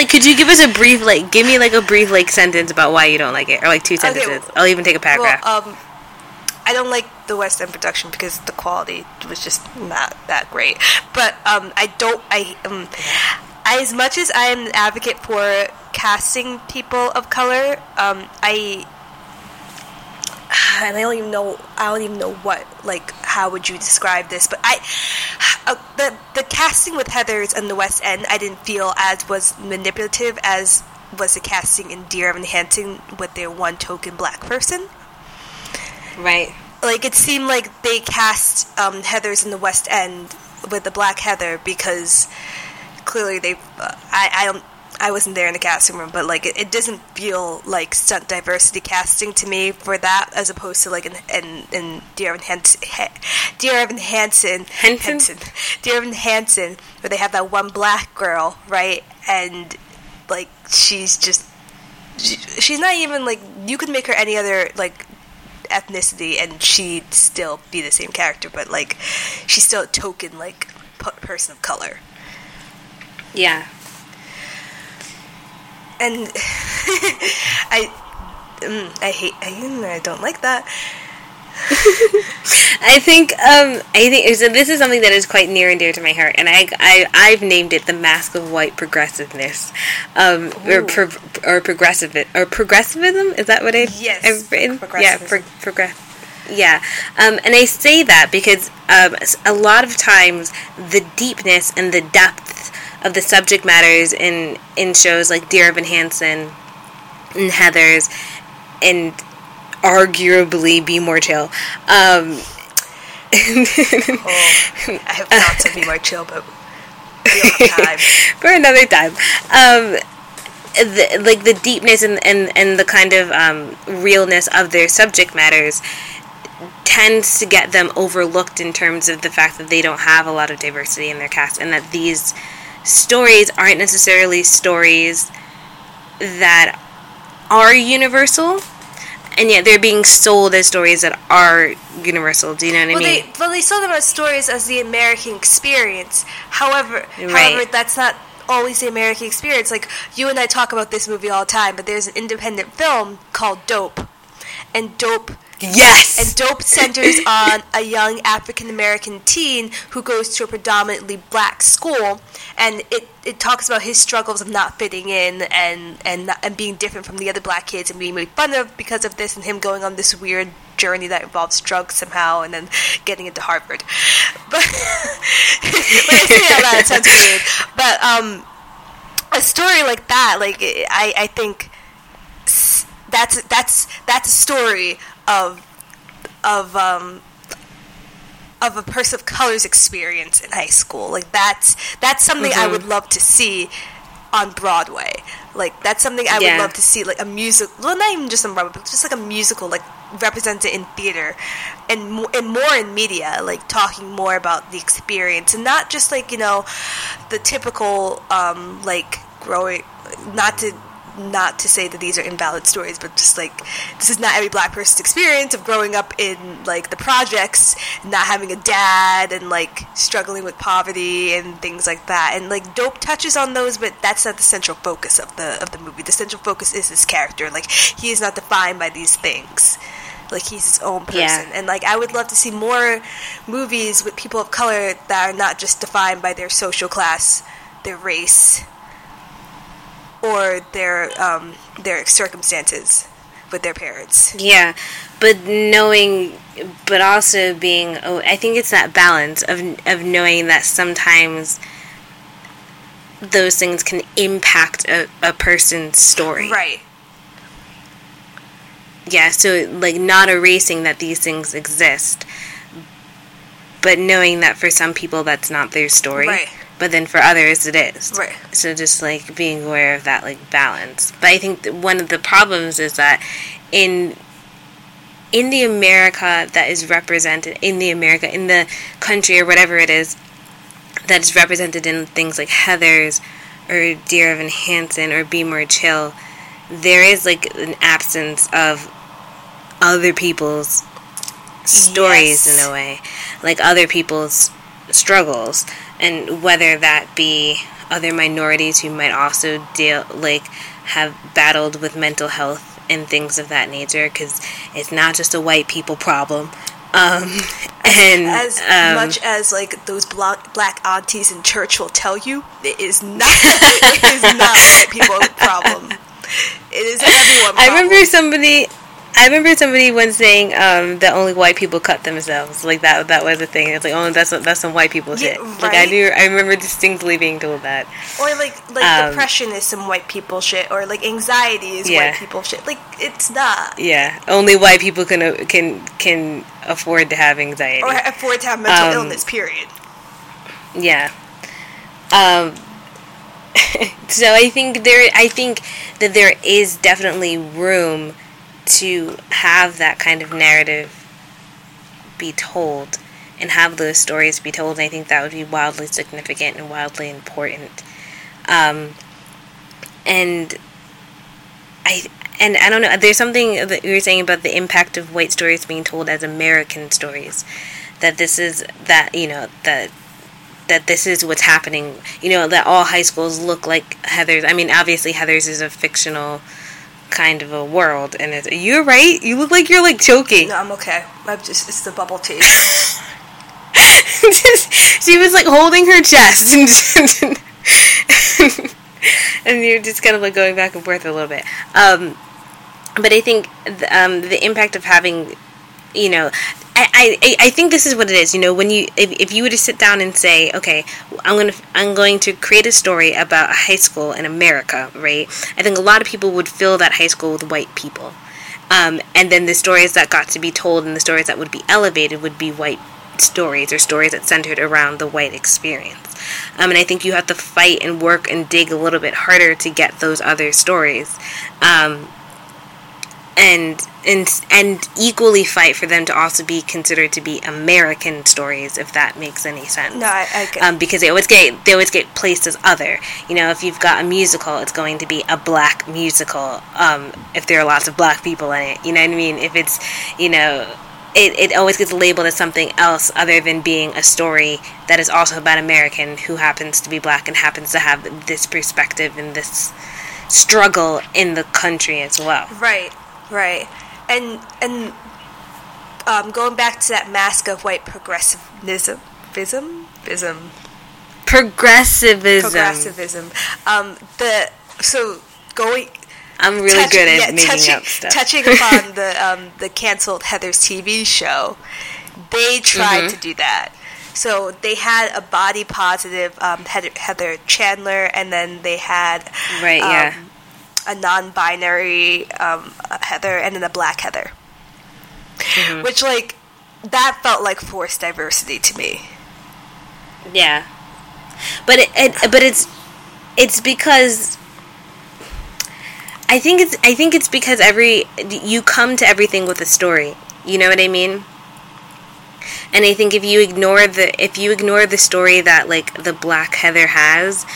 Could you give us a brief, give me a brief sentence about why you don't like it, or like two sentences? Okay, I'll even take a paragraph. Well, I don't like the West End production because the quality was just not that great. But as much as I am an advocate for casting people of color, how would you describe this? But the casting with Heathers in the West End, I didn't feel as was manipulative as was the casting in Dear Evan Hansen with their one token Black person. Right. Like, it seemed like they cast Heathers in the West End with a Black Heather because clearly they, I wasn't there in the casting room, but, like, it doesn't feel like stunt diversity casting to me for that, as opposed to, like, in Dear Evan Hansen, where they have that one Black girl, right? And, like, she's not even, like, you could make her any other, like, ethnicity, and she'd still be the same character, but, like, she's still a token, like, person of color. Yeah. And I don't like that. I think so. This is something that is quite near and dear to my heart, and I've named it the mask of white progressiveness, or progressivism. Is that what I've written? Yeah, and I say that because a lot of times the deepness and the depth of the subject matters in shows like Dear Evan Hansen and Heathers and arguably Be More Chill. I have thoughts of Be More Chill, but we don't have time. For another time. The deepness and the kind of realness of their subject matters tends to get them overlooked in terms of the fact that they don't have a lot of diversity in their cast, and that these stories aren't necessarily stories that are universal, and yet they're being sold as stories that are universal. Do you know what I mean? Well, they sold them as stories as the American experience. However, that's not always the American experience. Like, you and I talk about this movie all the time, but there's an independent film called Dope. And Dope... Yes! And Dope centers on a young African-American teen who goes to a predominantly Black school, and it talks about his struggles of not fitting in and being different from the other Black kids and being made fun of because of this, and him going on this weird journey that involves drugs somehow and then getting into Harvard. But when I say that, it sounds weird. But a story like that, like, I think that's a story of a person of color's experience in high school. Like, that's something I would love to see on Broadway. Like, that's something I would love to see, like a musical. Well, not even just on Broadway, but just like a musical, like represented in theater and more in media, like talking more about the experience and not just like, you know, the typical like growing. Not to say that these are invalid stories, but just, like, this is not every Black person's experience of growing up in, like, the projects, not having a dad, and, like, struggling with poverty and things like that. And, like, Dope touches on those, but that's not the central focus of the movie. The central focus is his character. Like, he is not defined by these things. Like, he's his own person. Yeah. And, like, I would love to see more movies with people of color that are not just defined by their social class, their race, or their circumstances with their parents. Yeah, but also being, I think it's that balance of knowing that sometimes those things can impact a person's story. Right. Yeah, so, like, not erasing that these things exist, but knowing that for some people that's not their story. Right. But then for others it is. Right. So just, like, being aware of that, like, balance. But I think one of the problems is that in the America that is represented, in the country or whatever it is, that is represented in things like Heathers or Dear Evan Hansen or Be More Chill, there is, like, an absence of other people's stories, yes, in a way. Like, other people's struggles. And whether that be other minorities who might also have battled with mental health and things of that nature, because it's not just a white people problem. As much as, like, those black aunties in church will tell you, it is not white people's problem. It is everyone's problem. I remember somebody once saying that only white people cut themselves. Like, that was a thing. It's like, oh, that's some white people shit. Yeah, right. Like, I remember distinctly being told that. Or, like depression is some white people shit. Or, like, anxiety is white people shit. Like, it's not. Yeah. Only white people can afford to have anxiety. Or afford to have mental illness, period. Yeah. So I think that there is definitely room to have that kind of narrative be told and have those stories be told, and I think that would be wildly significant and wildly important. And I don't know, there's something that you were saying about the impact of white stories being told as American stories, that this is what's happening, you know, that all high schools look like Heathers. I mean, obviously Heathers is a fictional kind of a world, and it's, you're right, you look like you're, like, choking. No, I'm okay. It's the bubble tea. She was, like, holding her chest, and you're just kind of, like, going back and forth a little bit. But I think the impact of having, you know, I think this is what it is. You know, when you if you were to sit down and say, okay, I'm going to create a story about a high school in America, right? I think a lot of people would fill that high school with white people, and then the stories that got to be told and the stories that would be elevated would be white stories or stories that centered around the white experience. And I think you have to fight and work and dig a little bit harder to get those other stories. And equally fight for them to also be considered to be American stories, if that makes any sense. No, I get it. Because they always get placed as other. You know, if you've got a musical, it's going to be a black musical. If there are lots of black people in it, you know what I mean. If it's, you know, it always gets labeled as something else other than being a story that is also about American who happens to be black and happens to have this perspective and this struggle in the country as well. Right. Right, and going back to that mask of white progressivism. I'm really good at making up stuff. Touching upon the canceled Heathers TV show, they tried to do that. So they had a body positive Heather Chandler, and then they had a non-binary Heather, and then a black Heather. Mm-hmm. Which, like, that felt like forced diversity to me. Yeah. But it's because I think it's because you come to everything with a story. You know what I mean? And I think if you ignore the story that, like, the black Heather has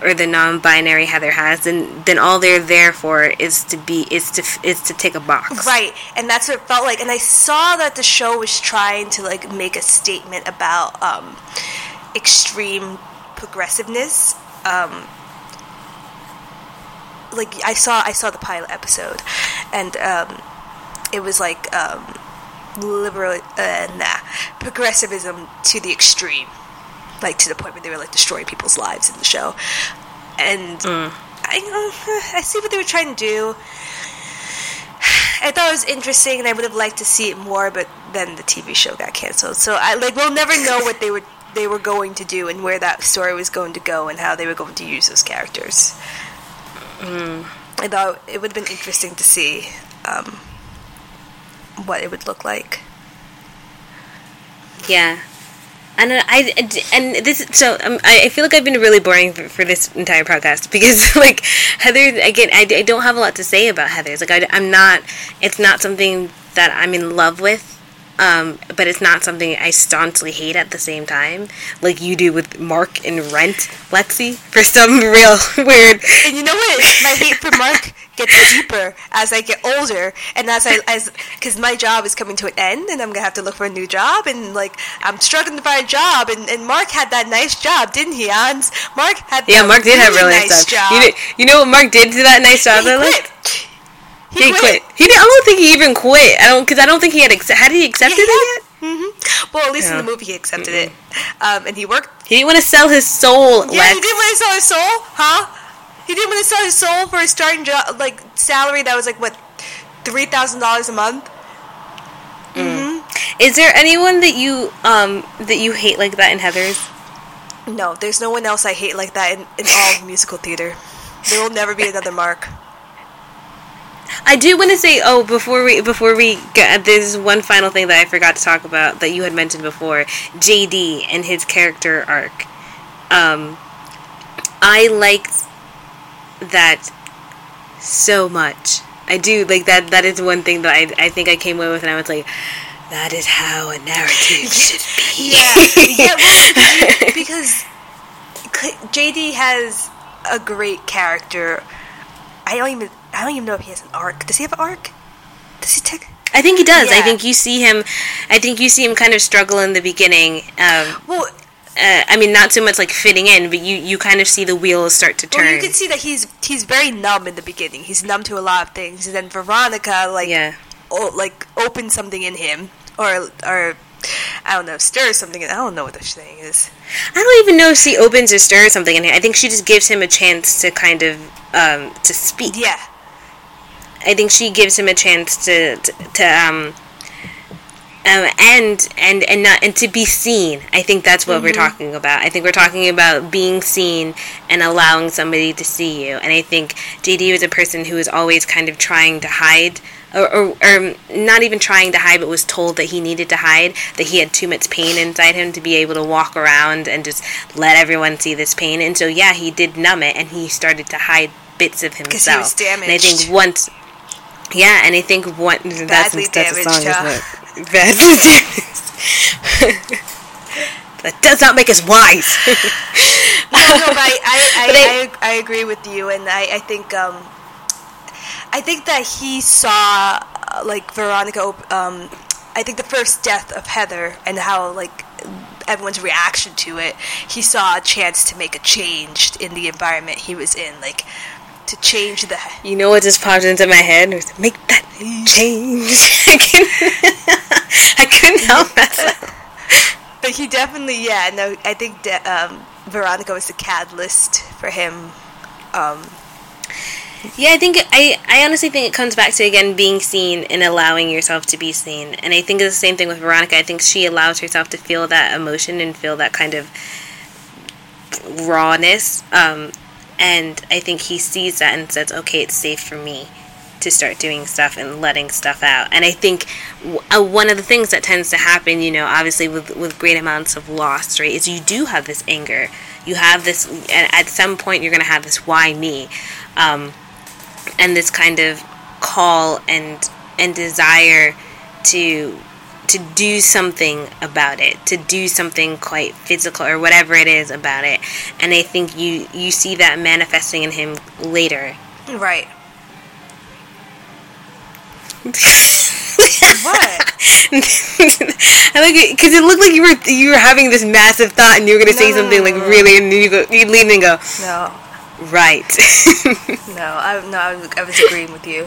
or the non-binary Heather has, then all they're there for is to tick a box. Right. And that's what it felt like. And I saw that the show was trying to, like, make a statement about extreme progressiveness. I saw the pilot episode, and it was like liberal, progressivism to the extreme, like, to the point where they were, like, destroying people's lives in the show, and I see what they were trying to do. I thought it was interesting, and I would have liked to see it more, but then the TV show got canceled, so we'll never know what they were they were going to do and where that story was going to go and how they were going to use those characters. I thought it would have been interesting to see what it would look like. Yeah. And I feel like I've been really boring for this entire podcast because, like, Heather, again, I don't have a lot to say about Heather's. Like, it's not something that I'm in love with, but it's not something I staunchly hate at the same time, like you do with Mark and Rent, Lexi, for some real weird... And you know what? My hate for Mark gets deeper as I get older, and because my job is coming to an end, and I'm gonna have to look for a new job, and like I'm struggling to find a job, and Mark had that nice job, didn't he, Hans? Mark did really have really nice job. You know what Mark did to that nice job? He quit. He quit. He didn't. I don't think he even quit. I don't think he had. Had he accepted it yet? Mm-hmm. Well, at least in the movie he accepted it, and he worked. He didn't want to sell his soul. Yeah, Lex. He didn't want to sell his soul, huh? He didn't want to sell his soul for a starting job, like salary that was like what, $3,000 a month. Mm-hmm. Is there anyone that you hate like that in Heather's? No, there's no one else I hate like that in all musical theater. There will never be another Mark. I do want to say, before we get, there's one final thing that I forgot to talk about that you had mentioned before, JD and his character arc. I liked that so much. I do like that. That is one thing that I think I came away with, and I was like, that is how a narrative should be. Yeah, well, because JD has a great character. I don't even know if he has an arc. Does he have an arc? Does he take? I think he does. Yeah. I think you see him kind of struggle in the beginning. I mean, not so much like fitting in, but you kind of see the wheels start to turn. Well, you can see that he's very numb in the beginning. He's numb to a lot of things, and then Veronica opens something in him, or I don't know, stirs something. I don't know what this thing is. I don't even know if she opens or stirs something in him. I think she just gives him a chance to kind of to speak. Yeah, I think she gives him a chance to be seen. I think that's what we're talking about. I think we're talking about being seen and allowing somebody to see you. And I think JD was a person who was always kind of trying to hide, or not even trying to hide, but was told that he needed to hide, that he had too much pain inside him to be able to walk around and just let everyone see this pain. And so, yeah, he did numb it, and he started to hide bits of himself. Because he was damaged. And I think once... Yeah, and I think one... That's a song, isn't it? Badly damaged. That does not make us wise. I agree with you, and I think that he saw Veronica. I think the first death of Heather and how everyone's reaction to it, he saw a chance to make a change in the environment he was in, like. To change that. You know what just popped into my head? Make that change. I couldn't help that. But he definitely, I think that Veronica was the catalyst for him. I think I honestly think it comes back to, again, being seen and allowing yourself to be seen. And I think it's the same thing with Veronica. I think she allows herself to feel that emotion and feel that kind of rawness. And I think he sees that and says, okay, it's safe for me to start doing stuff and letting stuff out. And I think one of the things that tends to happen, you know, obviously with great amounts of loss, right, is you do have this anger. You have this, and at some point you're going to have this why me, and this kind of call and desire to do something about it, to do something quite physical or whatever it is about it. And I think you see that manifesting in him later. Right. What? I like it because it looked like you were having this massive thought and you were going to say something really, and you'd lean and go, no. Right. I was agreeing with you.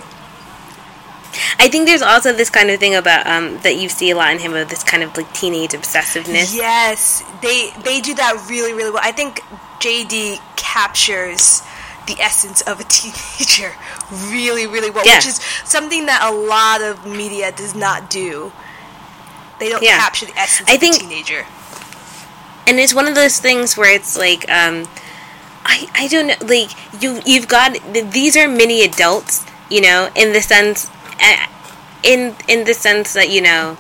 I think there's also this kind of thing about that you see a lot in him, of this kind of like teenage obsessiveness. Yes, they do that really, really well. I think JD captures the essence of a teenager really, really well, which is something that a lot of media does not do. They don't capture the essence of a teenager. And it's one of those things where it's like, I don't know, like, you've got, these are mini adults, you know, in the sense, in the sense that, you know,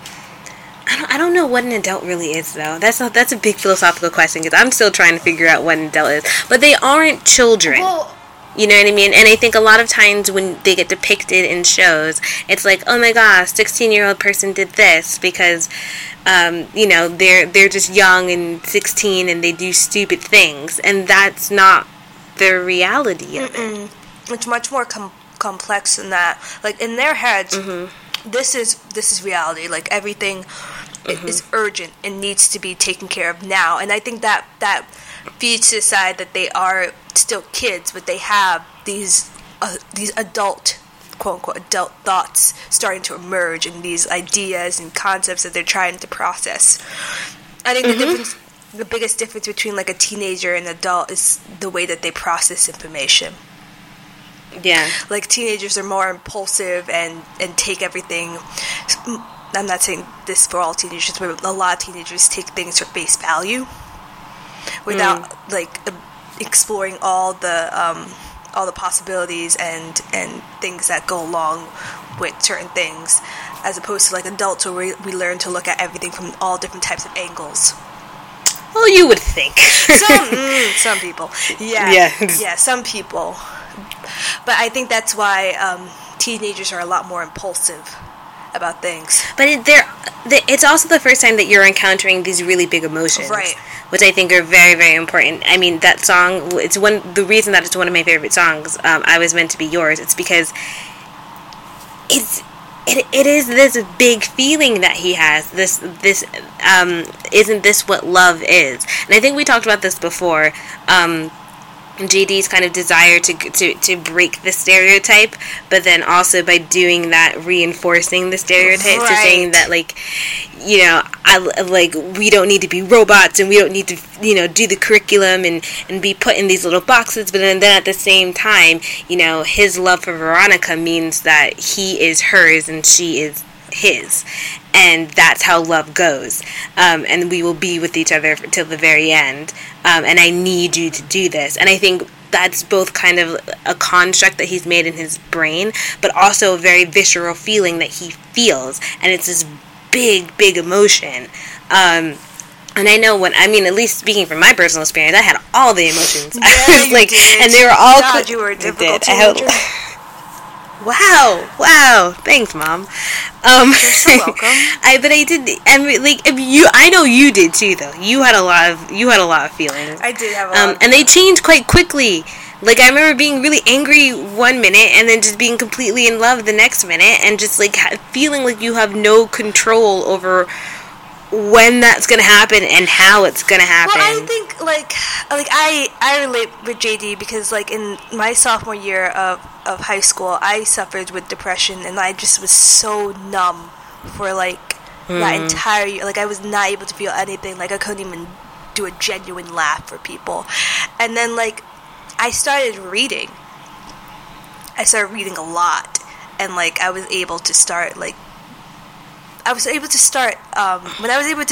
I don't know what an adult really is, though. That's a big philosophical question, because I'm still trying to figure out what an adult is. But they aren't children. Well, you know what I mean? And I think a lot of times when they get depicted in shows, it's like, oh my gosh, 16-year-old person did this because, you know, they're just young and 16 and they do stupid things. And that's not the reality of it. It's much more complex than that. Like, in their heads, this is reality. Like, everything is urgent and needs to be taken care of now. And I think that feeds to the side that they are still kids, but they have these adult, quote unquote, adult thoughts starting to emerge, and these ideas and concepts that they're trying to process. I think the biggest difference between like a teenager and an adult is the way that they process information. Yeah, like teenagers are more impulsive and take everything. I'm not saying this for all teenagers, but a lot of teenagers take things for face value without exploring all the possibilities and things that go along with certain things, as opposed to like adults where we learn to look at everything from all different types of angles. Well, you would think some people, yeah, some people, but I think that's why teenagers are a lot more impulsive about things. But it's also the first time that you're encountering these really big emotions, right? Which I think are very, very important. I mean, that song, the reason that it's one of my favorite songs, I Was Meant to Be Yours, it's because it is this big feeling that he has, this isn't this what love is? And I think we talked about this before, GD's kind of desire to break the stereotype, but then also by doing that, reinforcing the stereotypes, to saying that, like, you know, we don't need to be robots, and we don't need to, you know, do the curriculum and be put in these little boxes, but then at the same time, you know, his love for Veronica means that he is hers and she is his, and that's how love goes, and we will be with each other till the very end, and I need you to do this. And I think that's both kind of a construct that he's made in his brain, but also a very visceral feeling that he feels, and it's this big, big emotion, and I know at least speaking from my personal experience, I had all the emotions. Yeah, I was like, did. And they were all, God, you were a difficult teenager. Wow! Thanks, Mom. You're so welcome. But I did, and like you, I know you did too. Though you had a lot of feelings. I did have a lot. And they changed quite quickly. Like, I remember being really angry one minute, and then just being completely in love the next minute, and just like feeling like you have no control over when that's gonna happen and how it's gonna happen. Well, I think like I relate with JD because like in my sophomore year of high school, I suffered with depression, and I just was so numb for like that entire year. Like, I was not able to feel anything. Like, I couldn't even do a genuine laugh for people. And then like I started reading. I started reading a lot, and like when I was able to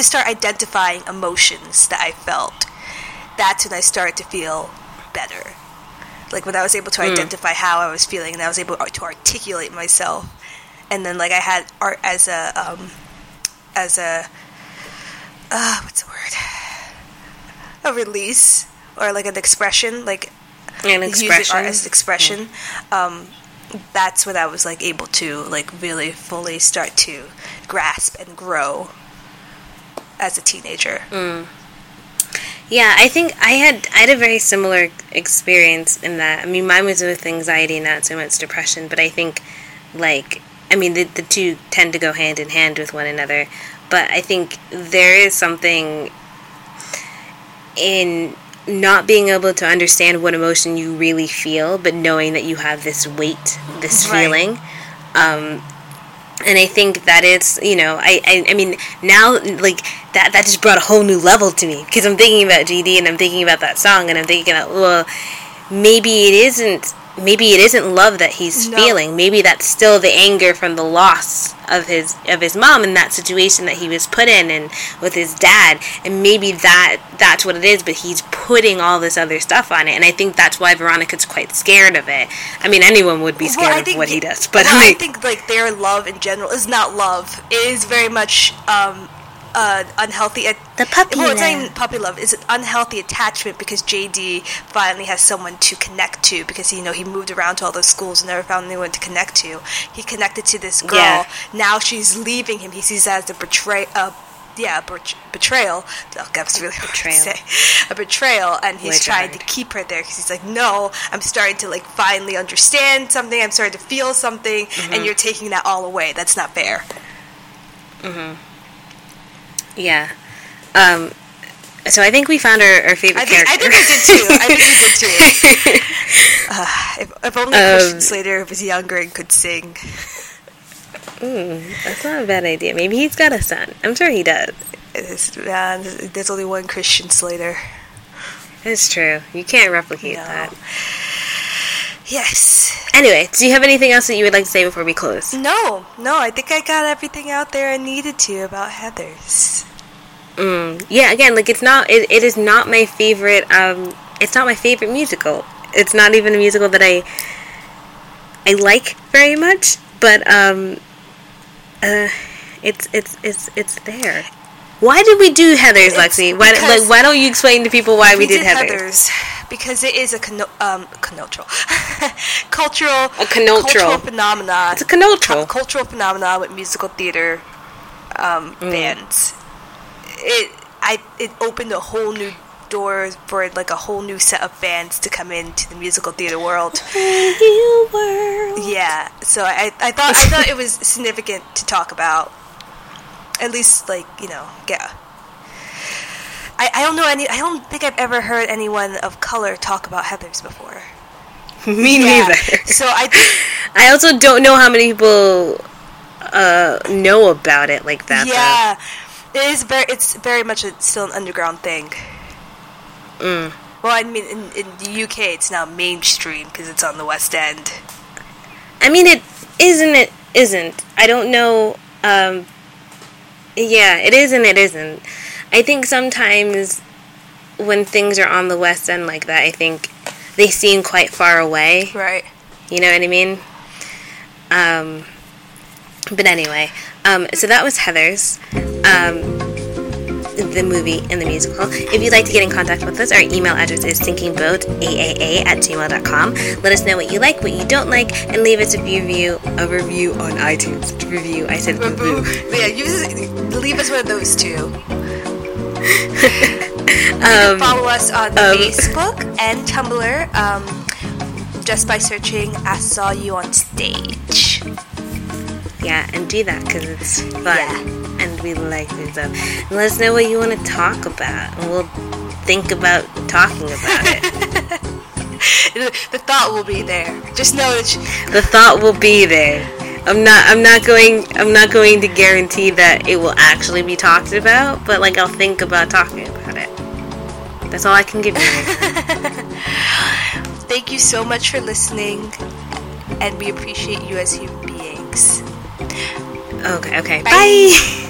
start identifying emotions that I felt, that's when I started to feel better. Like, when I was able to identify how I was feeling, and I was able to articulate myself. And then, like, I had art as a release, or like an expression, like using art as an expression. That's when I was like able to like really fully start to grasp and grow as a teenager. Yeah, I think I had a very similar experience in that. I mean, mine was with anxiety, not so much depression, but I think like, I mean, the two tend to go hand in hand with one another, but I think there is something in not being able to understand what emotion you really feel, but knowing that you have this weight, this feeling. And I think that it's, you know, I mean, now, like, that just brought a whole new level to me, because I'm thinking about GD, and I'm thinking about that song, and I'm thinking about, well, maybe it isn't maybe it isn't love that he's feeling. Maybe that's still the anger from the loss of his mom and that situation that he was put in and with his dad. And maybe that's what it is, but he's putting all this other stuff on it. And I think that's why Veronica's quite scared of it. I mean, anyone would be scared of what he does. But I think like their love in general is not love. It is very much unhealthy. The puppy love. Well, it's not even puppy love. It's an unhealthy attachment because JD finally has someone to connect to because, you know, he moved around to all those schools and never found anyone to connect to. He connected to this girl. Yeah. Now she's leaving him. He sees that as a betrayal. Oh, that was really hard to say. A betrayal, and he's trying to keep her there because he's like, no, I'm starting to like finally understand something. I'm starting to feel something, mm-hmm. and you're taking that all away. That's not fair. Mm-hmm. Yeah. So I think we found our favorite character. I think we did too. If only Christian Slater was younger and could sing. That's not a bad idea. Maybe he's got a son. I'm sure he does. There's only one Christian Slater. That's true. You can't replicate that. Yes. Anyway, do you have anything else that you would like to say before we close? No. I think I got everything out there I needed to about Heathers. Yeah. Again, like it is not my favorite. It's not my favorite musical. It's not even a musical that I like very much. But it's there. Why did we do Heathers, Lexi? Why don't you explain to people why we did Heathers? Because it is a cultural phenomenon. It's a cultural phenomenon with musical theater bands. It opened a whole new door for like a whole new set of bands to come into the musical theater world. Yeah, so I thought it was significant to talk about. At least, like, you know, yeah. I don't think I've ever heard anyone of color talk about Heathers before. Me neither. So I also don't know how many people know about it like that. Yeah, it is it's very much still an underground thing. Mm. Well, I mean, in the UK, it's now mainstream because it's on the West End. I mean, it isn't. I don't know. Yeah, it is and it isn't. I think sometimes when things are on the West End like that, I think they seem quite far away. Right. You know what I mean? But anyway, so that was Heathers, the movie and the musical. If you'd like to get in contact with us, our email address is thinkingboataaa@gmail.com. Let us know what you like, what you don't like, and leave us a review on iTunes. Review, I said boo-boo. Yeah, leave us one of those two. You can follow us on Facebook and Tumblr just by searching I Saw You on Stage. Yeah, and do that because it's fun. Yeah. And we like this stuff. And let us know what you want to talk about, and we'll think about talking about it. The thought will be there. Just know that the thought will be there. I'm not going to guarantee that it will actually be talked about, but like I'll think about talking about it. That's all I can give you. Thank you so much for listening, and we appreciate you as human beings. Okay. Bye. Bye.